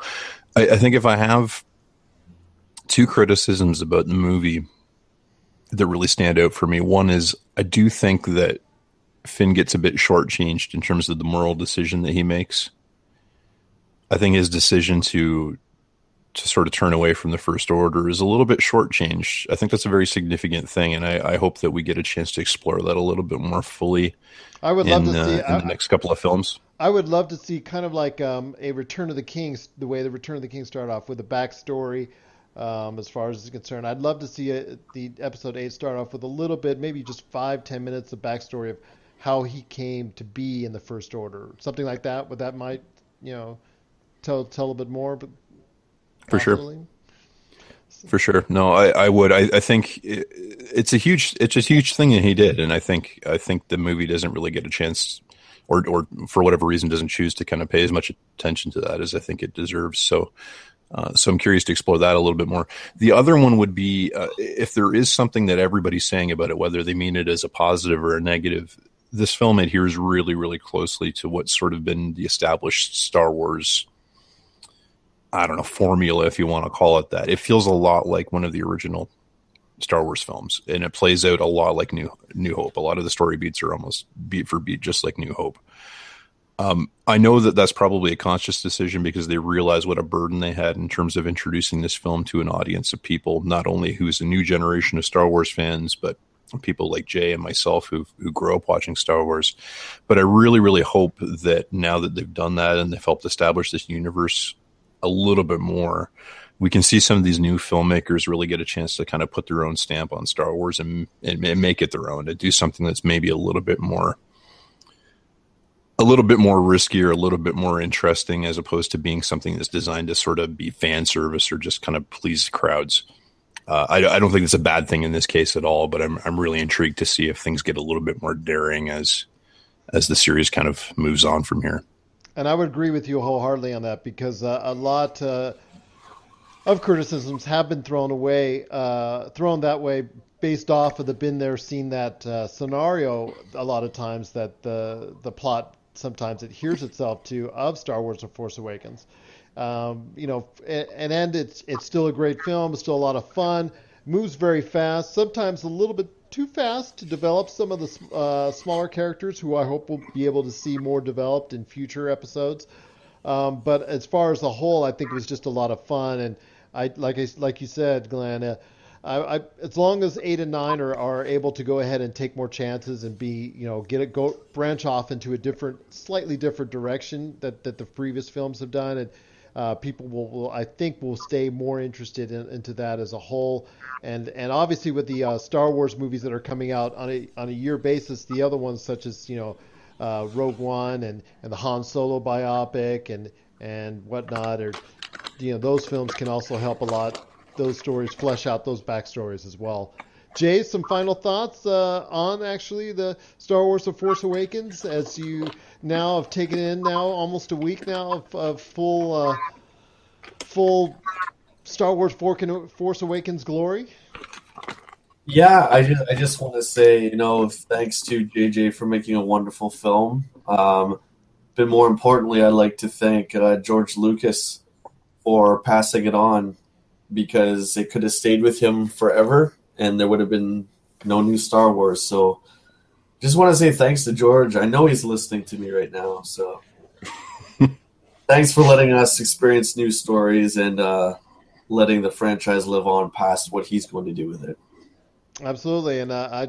I think if I have two criticisms about the movie that really stand out for me, one is I do think that Finn gets a bit shortchanged in terms of the moral decision that he makes. I think his decision to sort of turn away from the First Order is a little bit shortchanged. I think that's a very significant thing, and I hope that we get a chance to explore that a little bit more fully. I would love to see in the next couple of films. I would love to see kind of like a Return of the King, the way the Return of the King started off with a backstory, as far as it's concerned. I'd love to see the Episode 8 start off with a little bit, maybe just 5-10 minutes of backstory of how he came to be in the First Order, something like that. But that might, tell a bit more, but for absolutely. Sure, for sure. No, I would. I think it's a huge thing that he did, and I think the movie doesn't really get a chance, or for whatever reason doesn't choose to kind of pay as much attention to that as I think it deserves. So I'm curious to explore that a little bit more. The other one would be if there is something that everybody's saying about it, whether they mean it as a positive or a negative. This film adheres really, really closely to what's sort of been the established Star Wars. I don't know, formula, if you want to call it that. It feels a lot like one of the original Star Wars films, and it plays out a lot like New Hope. A lot of the story beats are almost beat for beat, just like New Hope. I know that that's probably a conscious decision, because they realize what a burden they had in terms of introducing this film to an audience of people, not only who's a new generation of Star Wars fans, but people like Jay and myself who grew up watching Star Wars. But I really, really hope that now that they've done that and they've helped establish this universe a little bit more, we can see some of these new filmmakers really get a chance to kind of put their own stamp on Star Wars and make it their own, to do something that's maybe a little bit more riskier, a little bit more interesting, as opposed to being something that's designed to sort of be fan service or just kind of please crowds. I don't think it's a bad thing in this case at all, but I'm really intrigued to see if things get a little bit more daring as as the series kind of moves on from here. And I would agree with you wholeheartedly on that, because a lot of criticisms have been thrown away, thrown that way based off of the been there, seen that scenario a lot of times, that the plot sometimes adheres itself to of Star Wars The Force Awakens. You know, and it's still a great film. It's still a lot of fun. Moves very fast, sometimes a little bit too fast to develop some of the smaller characters, who I hope we'll be able to see more developed in future episodes. But as far as the whole, I think it was just a lot of fun. And like you said, Glenn, as long as 8 and 9 are able to go ahead and take more chances and be, you know, branch off into a different, slightly different direction that the previous films have done, and people will I think, will stay more interested into that as a whole. And obviously with the Star Wars movies that are coming out on a year basis, the other ones such as, you know, Rogue One and the Han Solo biopic and whatnot, or, you know, those films can also help a lot. Those stories flesh out those backstories as well. Jay, some final thoughts on actually the Star Wars The Force Awakens, as you now have taken in almost a week now of full Star Wars Force Awakens glory? Yeah, I just want to say, you know, thanks to JJ for making a wonderful film. But more importantly, I'd like to thank George Lucas for passing it on, because it could have stayed with him forever, and there would have been no new Star Wars. So just want to say thanks to George. I know he's listening to me right now. So thanks for letting us experience new stories and letting the franchise live on past what he's going to do with it. Absolutely. And I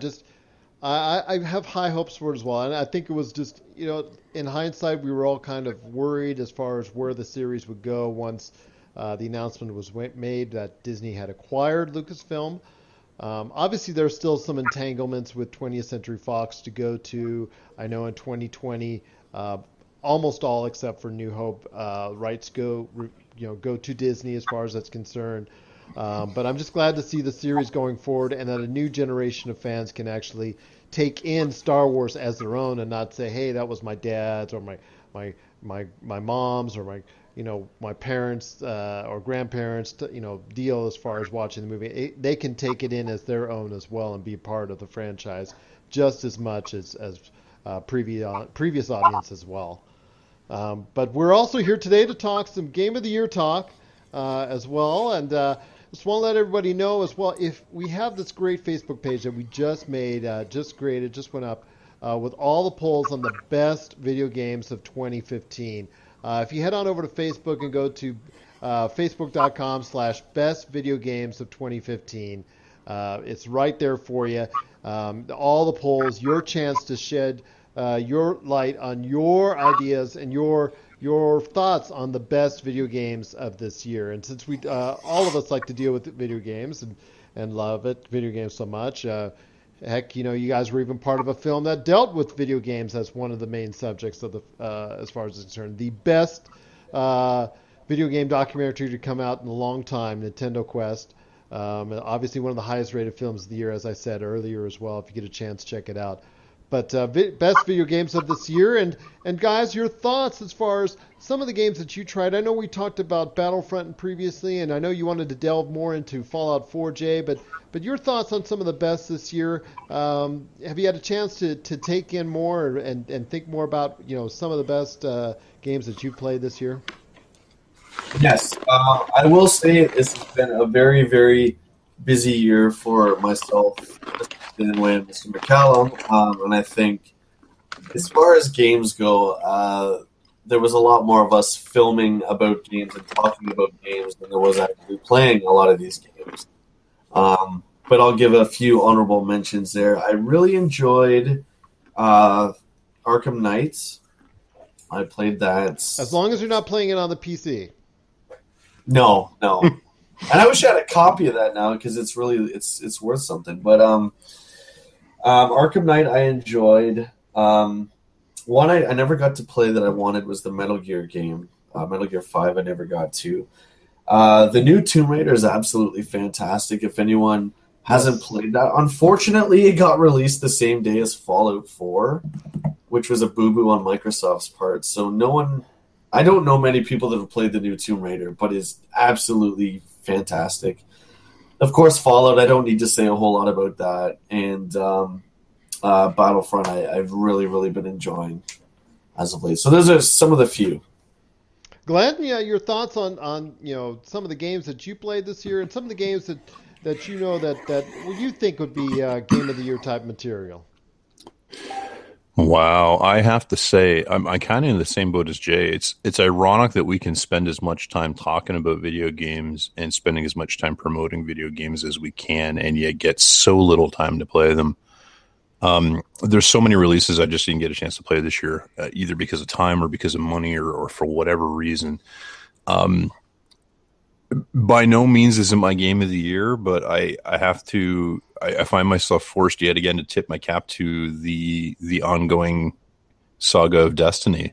have high hopes for it as well. And I think it was just, you know, in hindsight, we were all kind of worried as far as where the series would go once the announcement was made that Disney had acquired Lucasfilm. Obviously, there's still some entanglements with 20th Century Fox to go to. I know in 2020, almost all except for New Hope rights go to Disney as far as that's concerned. But I'm just glad to see the series going forward, and that a new generation of fans can actually take in Star Wars as their own, and not say, "Hey, that was my dad's or my mom's or my, you know, my parents or grandparents, you know, deal as far as watching the movie." They can take it in as their own as well and be part of the franchise just as much as previous audience as well. But we're also here today to talk some Game of the Year talk as well. And just want to let everybody know as well, if we have this great Facebook page that we just made, just created, just went up with all the polls on the best video games of 2015. If you head on over to Facebook and go to facebook.com/bestvideogames of 2015, it's right there for you. All the polls, your chance to shed your light on your ideas and your thoughts on the best video games of this year. And since we all of us like to deal with video games and love it, video games so much, heck, you know, you guys were even part of a film that dealt with video games as one of the main subjects of the, as far as it's concerned, the best video game documentary to come out in a long time, Nintendo Quest. Obviously, one of the highest rated films of the year, as I said earlier as well. If you get a chance, check it out. But best video games of this year, and guys, your thoughts as far as some of the games that you tried. I know we talked about Battlefront previously, and I know you wanted to delve more into Fallout 4, Jay, but your thoughts on some of the best this year. Have you had a chance to take in more and think more about, you know, some of the best games that you played this year? Yes, I will say this has been a very, very busy year for myself, Mr. McCallum, and I think as far as games go, there was a lot more of us filming about games and talking about games than there was actually playing a lot of these games. But I'll give a few honorable mentions there. I really enjoyed Arkham Knights. I played that. As long as you're not playing it on the PC. No. And I wish I had a copy of that now, because it's really it's worth something. But Arkham Knight I enjoyed. One I never got to play that I wanted was the Metal Gear game. Metal Gear 5 I never got to. The new Tomb Raider is absolutely fantastic. If anyone hasn't played that, unfortunately it got released the same day as Fallout 4, which was a boo-boo on Microsoft's part. So no one... I don't know many people that have played the new Tomb Raider, but it's absolutely fantastic. Of course, Fallout, I don't need to say a whole lot about that. And Battlefront, I've really, really been enjoying as of late. So those are some of the few. Glenn, yeah, your thoughts on you know some of the games that you played this year and some of the games that you know that you think would be Game of the Year type material. Wow, I have to say, I'm kind of in the same boat as Jay. It's ironic that we can spend as much time talking about video games and spending as much time promoting video games as we can, and yet get so little time to play them. There's so many releases I just didn't get a chance to play this year, either because of time or because of money or for whatever reason. By no means is it my Game of the Year, but I find myself forced yet again to tip my cap to the ongoing saga of Destiny.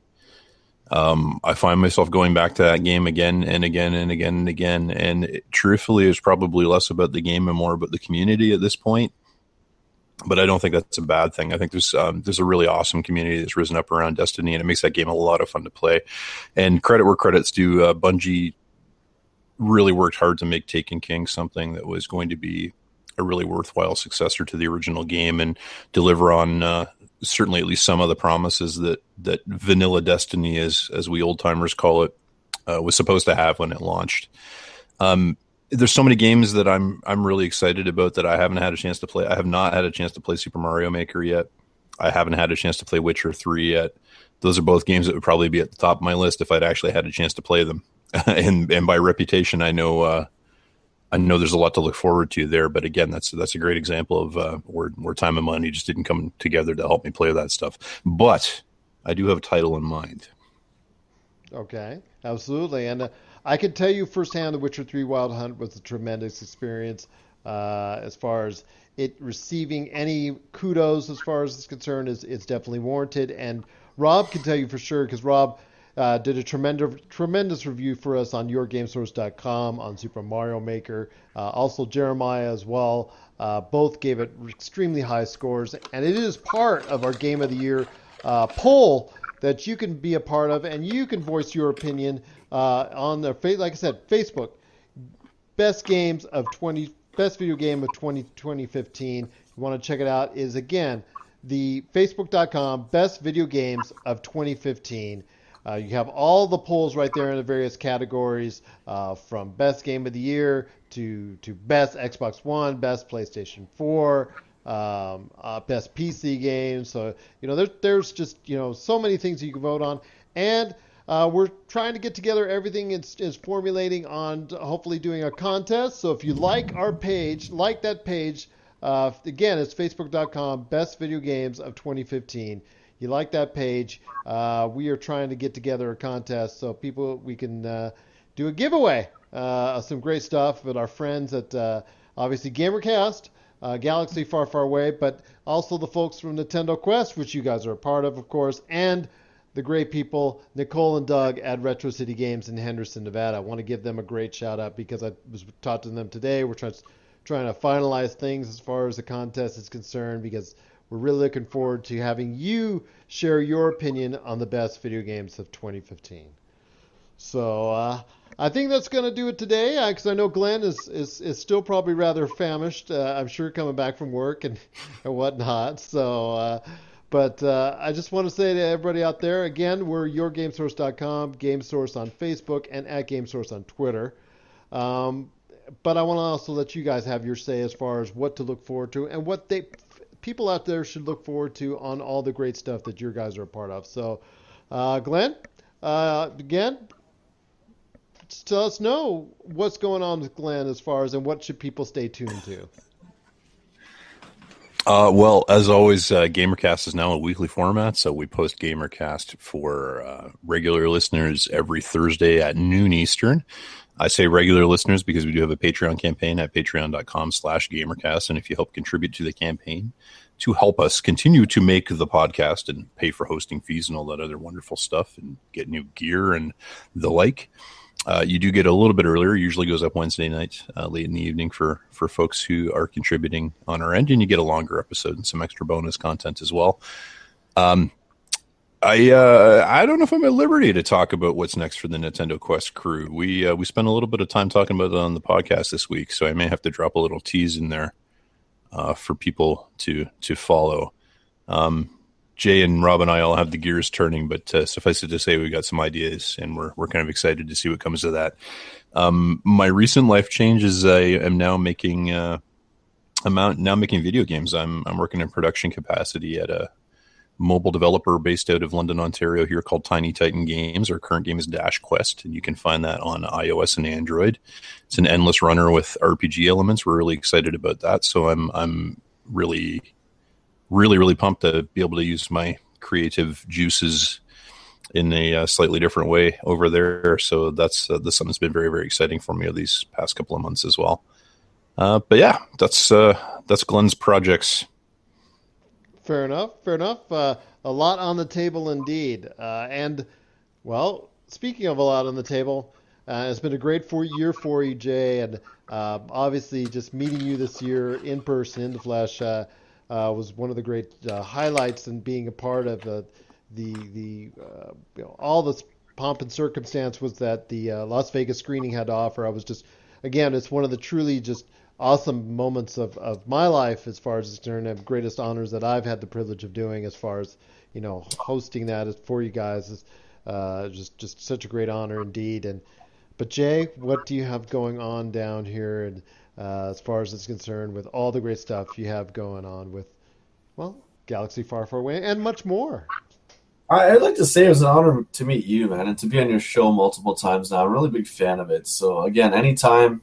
I find myself going back to that game again and again and again and again. And it, truthfully, is probably less about the game and more about the community at this point. But I don't think that's a bad thing. I think there's a really awesome community that's risen up around Destiny, and it makes that game a lot of fun to play. And credit where credit's due, Bungie really worked hard to make Taken King something that was going to be a really worthwhile successor to the original game and deliver on certainly at least some of the promises that vanilla Destiny, as we old timers call it, was supposed to have when it launched. There's so many games that I'm really excited about that I haven't had a chance to play. I have not had a chance to play Super Mario Maker yet. I haven't had a chance to play Witcher 3 yet. Those are both games that would probably be at the top of my list if I'd actually had a chance to play them. and by reputation, I know there's a lot to look forward to there, but again, that's a great example of where time and money just didn't come together to help me play that stuff. But I do have a title in mind. Okay, absolutely, and I can tell you firsthand, The Witcher 3 Wild Hunt was a tremendous experience as far as it receiving any kudos as far as it's concerned. It's definitely warranted, and Rob can tell you for sure because Rob did a tremendous review for us on YourGameSource.com on Super Mario Maker. Also Jeremiah as well. Both gave it extremely high scores. And it is part of our Game of the Year poll that you can be a part of. And you can voice your opinion on their, like I said, Facebook. Best video game of 2015. You want to check it out is, again, the Facebook.com best video games of 2015. You have all the polls right there in the various categories, from best game of the year to best Xbox One, best PlayStation 4, best PC games. So, you know, there's just, you know, so many things that you can vote on. And we're trying to get together everything is formulating on hopefully doing a contest. So if you like our page, like that page, again, it's Facebook.com, best video games of 2015. You like that page, we are trying to get together a contest so we can do a giveaway of some great stuff with our friends at obviously GamerCast, Galaxy Far, Far Away, but also the folks from Nintendo Quest, which you guys are a part of course, and the great people, Nicole and Doug at Retro City Games in Henderson, Nevada. I want to give them a great shout out because I was talking to them today. We're trying to finalize things as far as the contest is concerned because we're really looking forward to having you share your opinion on the best video games of 2015. So I think that's going to do it today because I know Glenn is still probably rather famished, I'm sure, coming back from work and whatnot. So, but I just want to say to everybody out there, again, we're YourGameSource.com, GameSource on Facebook, and at GameSource on Twitter. But I want to also let you guys have your say as far as what to look forward to and what they... people out there should look forward to on all the great stuff that your guys are a part of. So, Glenn, again, tell us know what's going on with Glenn as far as and what should people stay tuned to. Well, as always, GamerCast is now a weekly format, so we post GamerCast for regular listeners every Thursday at noon Eastern. I say regular listeners because we do have a Patreon campaign at patreon.com/GamerCast. And if you help contribute to the campaign to help us continue to make the podcast and pay for hosting fees and all that other wonderful stuff and get new gear and the like, you do get a little bit earlier. It usually goes up Wednesday night late in the evening for folks who are contributing on our end. And you get a longer episode and some extra bonus content as well. I don't know if I'm at liberty to talk about what's next for the Nintendo Quest crew. We spent a little bit of time talking about it on the podcast this week, so I may have to drop a little tease in there for people to follow. Jay and Rob and I all have the gears turning, but suffice it to say, we got some ideas, and we're kind of excited to see what comes of that. My recent life change is I am now making I'm now making video games. I'm working in production capacity at a mobile developer based out of London, Ontario here called Tiny Titan Games. Our current game is Dash Quest, and you can find that on iOS and Android. It's an endless runner with RPG elements. We're really excited about that. So I'm really pumped to be able to use my creative juices in a slightly different way over there. So that's something that's been very, very exciting for me over these past couple of months as well. But yeah, that's Glenn's projects. Fair enough. A lot on the table indeed. And, well, speaking of a lot on the table, it's been a great year for you, Jay, and obviously just meeting you this year in person, in the flesh, was one of the great highlights in being a part of all this pomp and circumstance was that the Las Vegas screening had to offer. I was just, again, it's one of the truly just awesome moments of my life as far as it's concerned, and greatest honors that I've had the privilege of doing as far as, you know, hosting that for you guys is just such a great honor indeed. But Jay, what do you have going on down here and as far as it's concerned with all the great stuff you have going on with, well, Galaxy Far, Far Away and much more? I'd like to say it was an honor to meet you, man, and to be on your show multiple times now. I'm a really big fan of it. So again, anytime,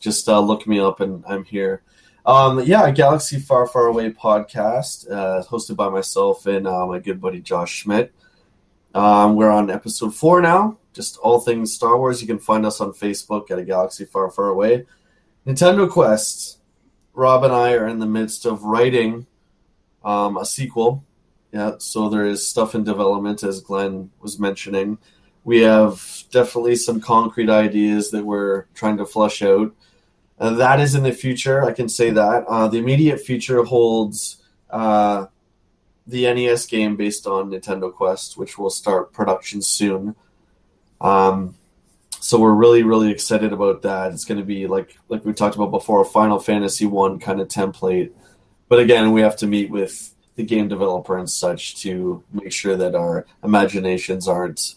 just look me up and I'm here. Galaxy Far, Far Away podcast, hosted by myself and my good buddy Josh Schmidt. We're on episode 4 now, just all things Star Wars. You can find us on Facebook at A Galaxy Far, Far Away. Nintendo Quest, Rob and I are in the midst of writing a sequel. Yeah, so there is stuff in development, as Glenn was mentioning. We have definitely some concrete ideas that we're trying to flesh out. That is in the future, I can say that. The immediate future holds the NES game based on Nintendo Quest, which will start production soon. So we're really, really excited about that. It's going to be, like we talked about before, a Final Fantasy 1 kind of template. But again, we have to meet with the game developer and such to make sure that our imaginations aren't,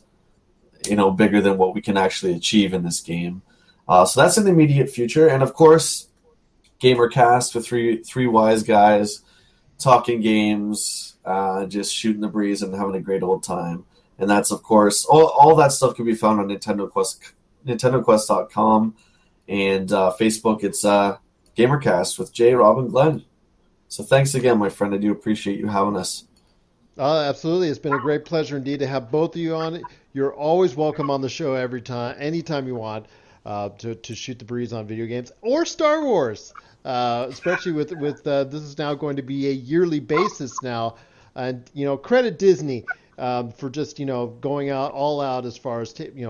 you know, bigger than what we can actually achieve in this game. So that's in the immediate future. And, of course, GamerCast with three wise guys talking games, just shooting the breeze and having a great old time. And that's, of course, all that stuff can be found on NintendoQuest.com and Facebook. It's GamerCast with Jay, Rob, and Glenn. So thanks again, my friend. I do appreciate you having us. Absolutely. It's been a great pleasure indeed to have both of you on. You're always welcome on the show every time, anytime you want. To shoot the breeze on video games or Star Wars, especially with this is now going to be a yearly basis now, and you know, credit Disney for just, you know, going out all out as far as taking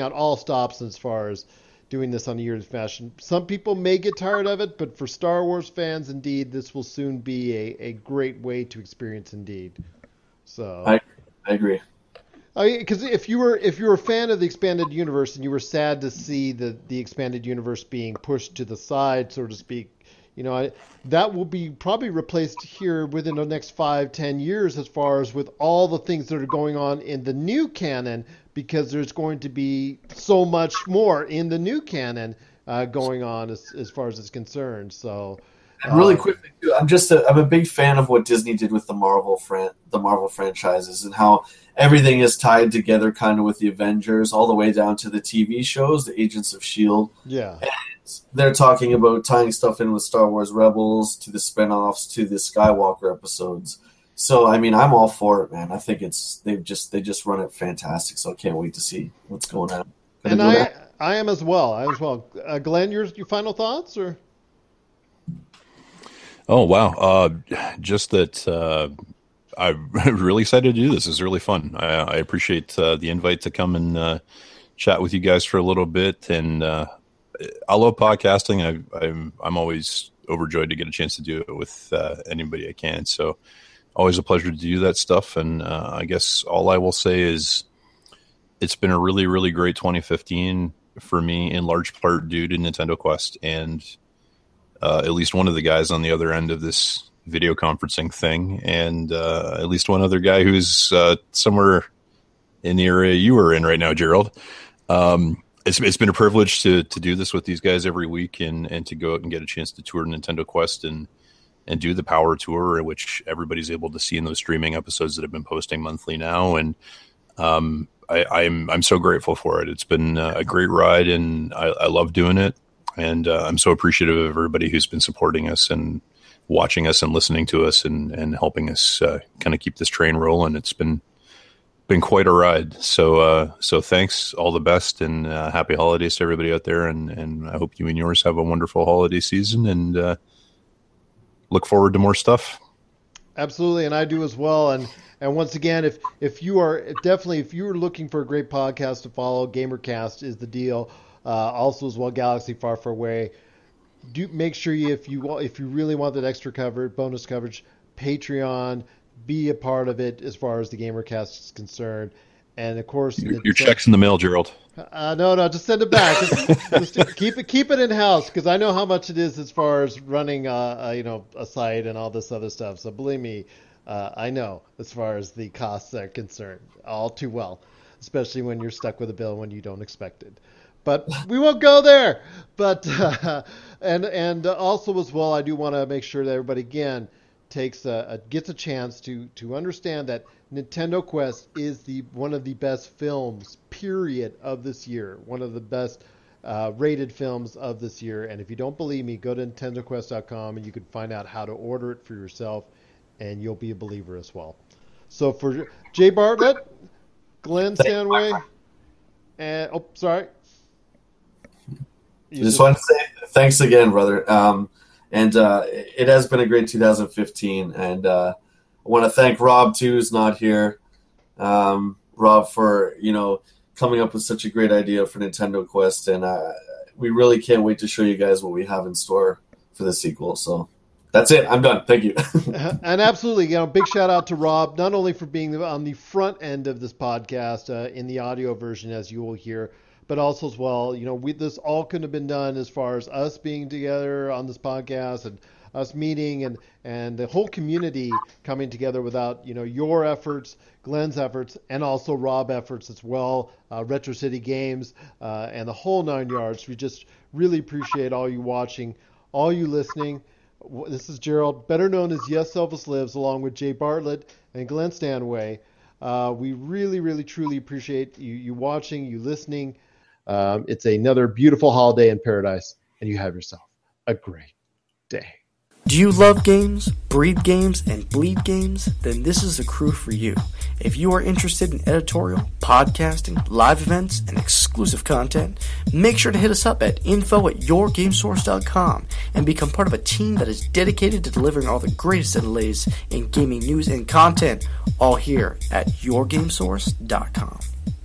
out all stops as far as doing this on a yearly fashion. Some people may get tired of it, but for Star Wars fans, indeed, this will soon be a great way to experience indeed. So I agree. Because if you were a fan of the expanded universe and you were sad to see the expanded universe being pushed to the side, so to speak, you know, that will be probably replaced here within the next 5-10 years as far as with all the things that are going on in the new canon, because there's going to be so much more in the new canon going on as far as it's concerned. So, and really quickly, too, I'm a big fan of what Disney did with the Marvel franchises and how everything is tied together, kind of with the Avengers, all the way down to the TV shows, the Agents of S.H.I.E.L.D. Yeah, and they're talking about tying stuff in with Star Wars Rebels, to the spinoffs, to the Skywalker episodes. So, I mean, I'm all for it, man. I think they just run it fantastic. So I can't wait to see what's going on. And I am as well. Glenn, your final thoughts or? Oh, wow. Just that I'm really excited to do this. It's really fun. I appreciate the invite to come and chat with you guys for a little bit. And I love podcasting. I'm always overjoyed to get a chance to do it with anybody I can. So always a pleasure to do that stuff. And I guess all I will say is it's been a really, really great 2015 for me, in large part due to Nintendo Quest and at least one of the guys on the other end of this video conferencing thing, and at least one other guy who's somewhere in the area you are in right now, Gerald. It's been a privilege to do this with these guys every week, and to go out and get a chance to tour Nintendo Quest and do the Power Tour, which everybody's able to see in those streaming episodes that have been posting monthly now. And I'm so grateful for it. It's been a great ride, and I love doing it. And I'm so appreciative of everybody who's been supporting us and watching us and listening to us and helping us kind of keep this train rolling. It's been quite a ride. So thanks, all the best, and happy holidays to everybody out there. And I hope you and yours have a wonderful holiday season, and look forward to more stuff. Absolutely. And I do as well. And once again, if you're looking for a great podcast to follow, GamerCast is the deal. Also as well, Galaxy Far Away. Do make sure if you really want that extra coverage, bonus coverage, Patreon, be a part of it as far as the GamerCast is concerned. And of course, your check's in the mail, Gerald. No, just send it back. Just keep it in house, because I know how much it is as far as running a site and all this other stuff. So believe me, I know as far as the costs are concerned all too well, especially when you're stuck with a bill when you don't expect it. But we won't go there. But and also as well, I do want to make sure that everybody again gets a chance to understand that Nintendo Quest is one of the best films, period, of this year. One of the best rated films of this year. And if you don't believe me, go to NintendoQuest.com and you can find out how to order it for yourself, and you'll be a believer as well. So for Jay Bartlett, Glenn Stanway, and just want to say thanks again, brother. And it has been a great 2015. And I want to thank Rob, too, who's not here. Rob, for, coming up with such a great idea for Nintendo Quest. And we really can't wait to show you guys what we have in store for the sequel. So that's it. I'm done. Thank you. And absolutely, big shout out to Rob, not only for being on the front end of this podcast in the audio version, as you will hear, but also as well, this all couldn't have been done as far as us being together on this podcast and us meeting and the whole community coming together without, your efforts, Glenn's efforts, and also Rob's efforts as well, Retro City Games, and the whole nine yards. We just really appreciate all you watching, all you listening. This is Gerald, better known as Yes Elvis Lives, along with Jay Bartlett and Glenn Stanway. We really, really, truly appreciate you watching, you listening. It's another beautiful holiday in paradise, and you have yourself a great day. Do you love games, breathe games, and bleed games? Then this is the crew for you. If you are interested in editorial, podcasting, live events, and exclusive content, make sure to hit us up at info@YourGameSource.com and become part of a team that is dedicated to delivering all the greatest and latest in gaming news and content, all here at YourGameSource.com.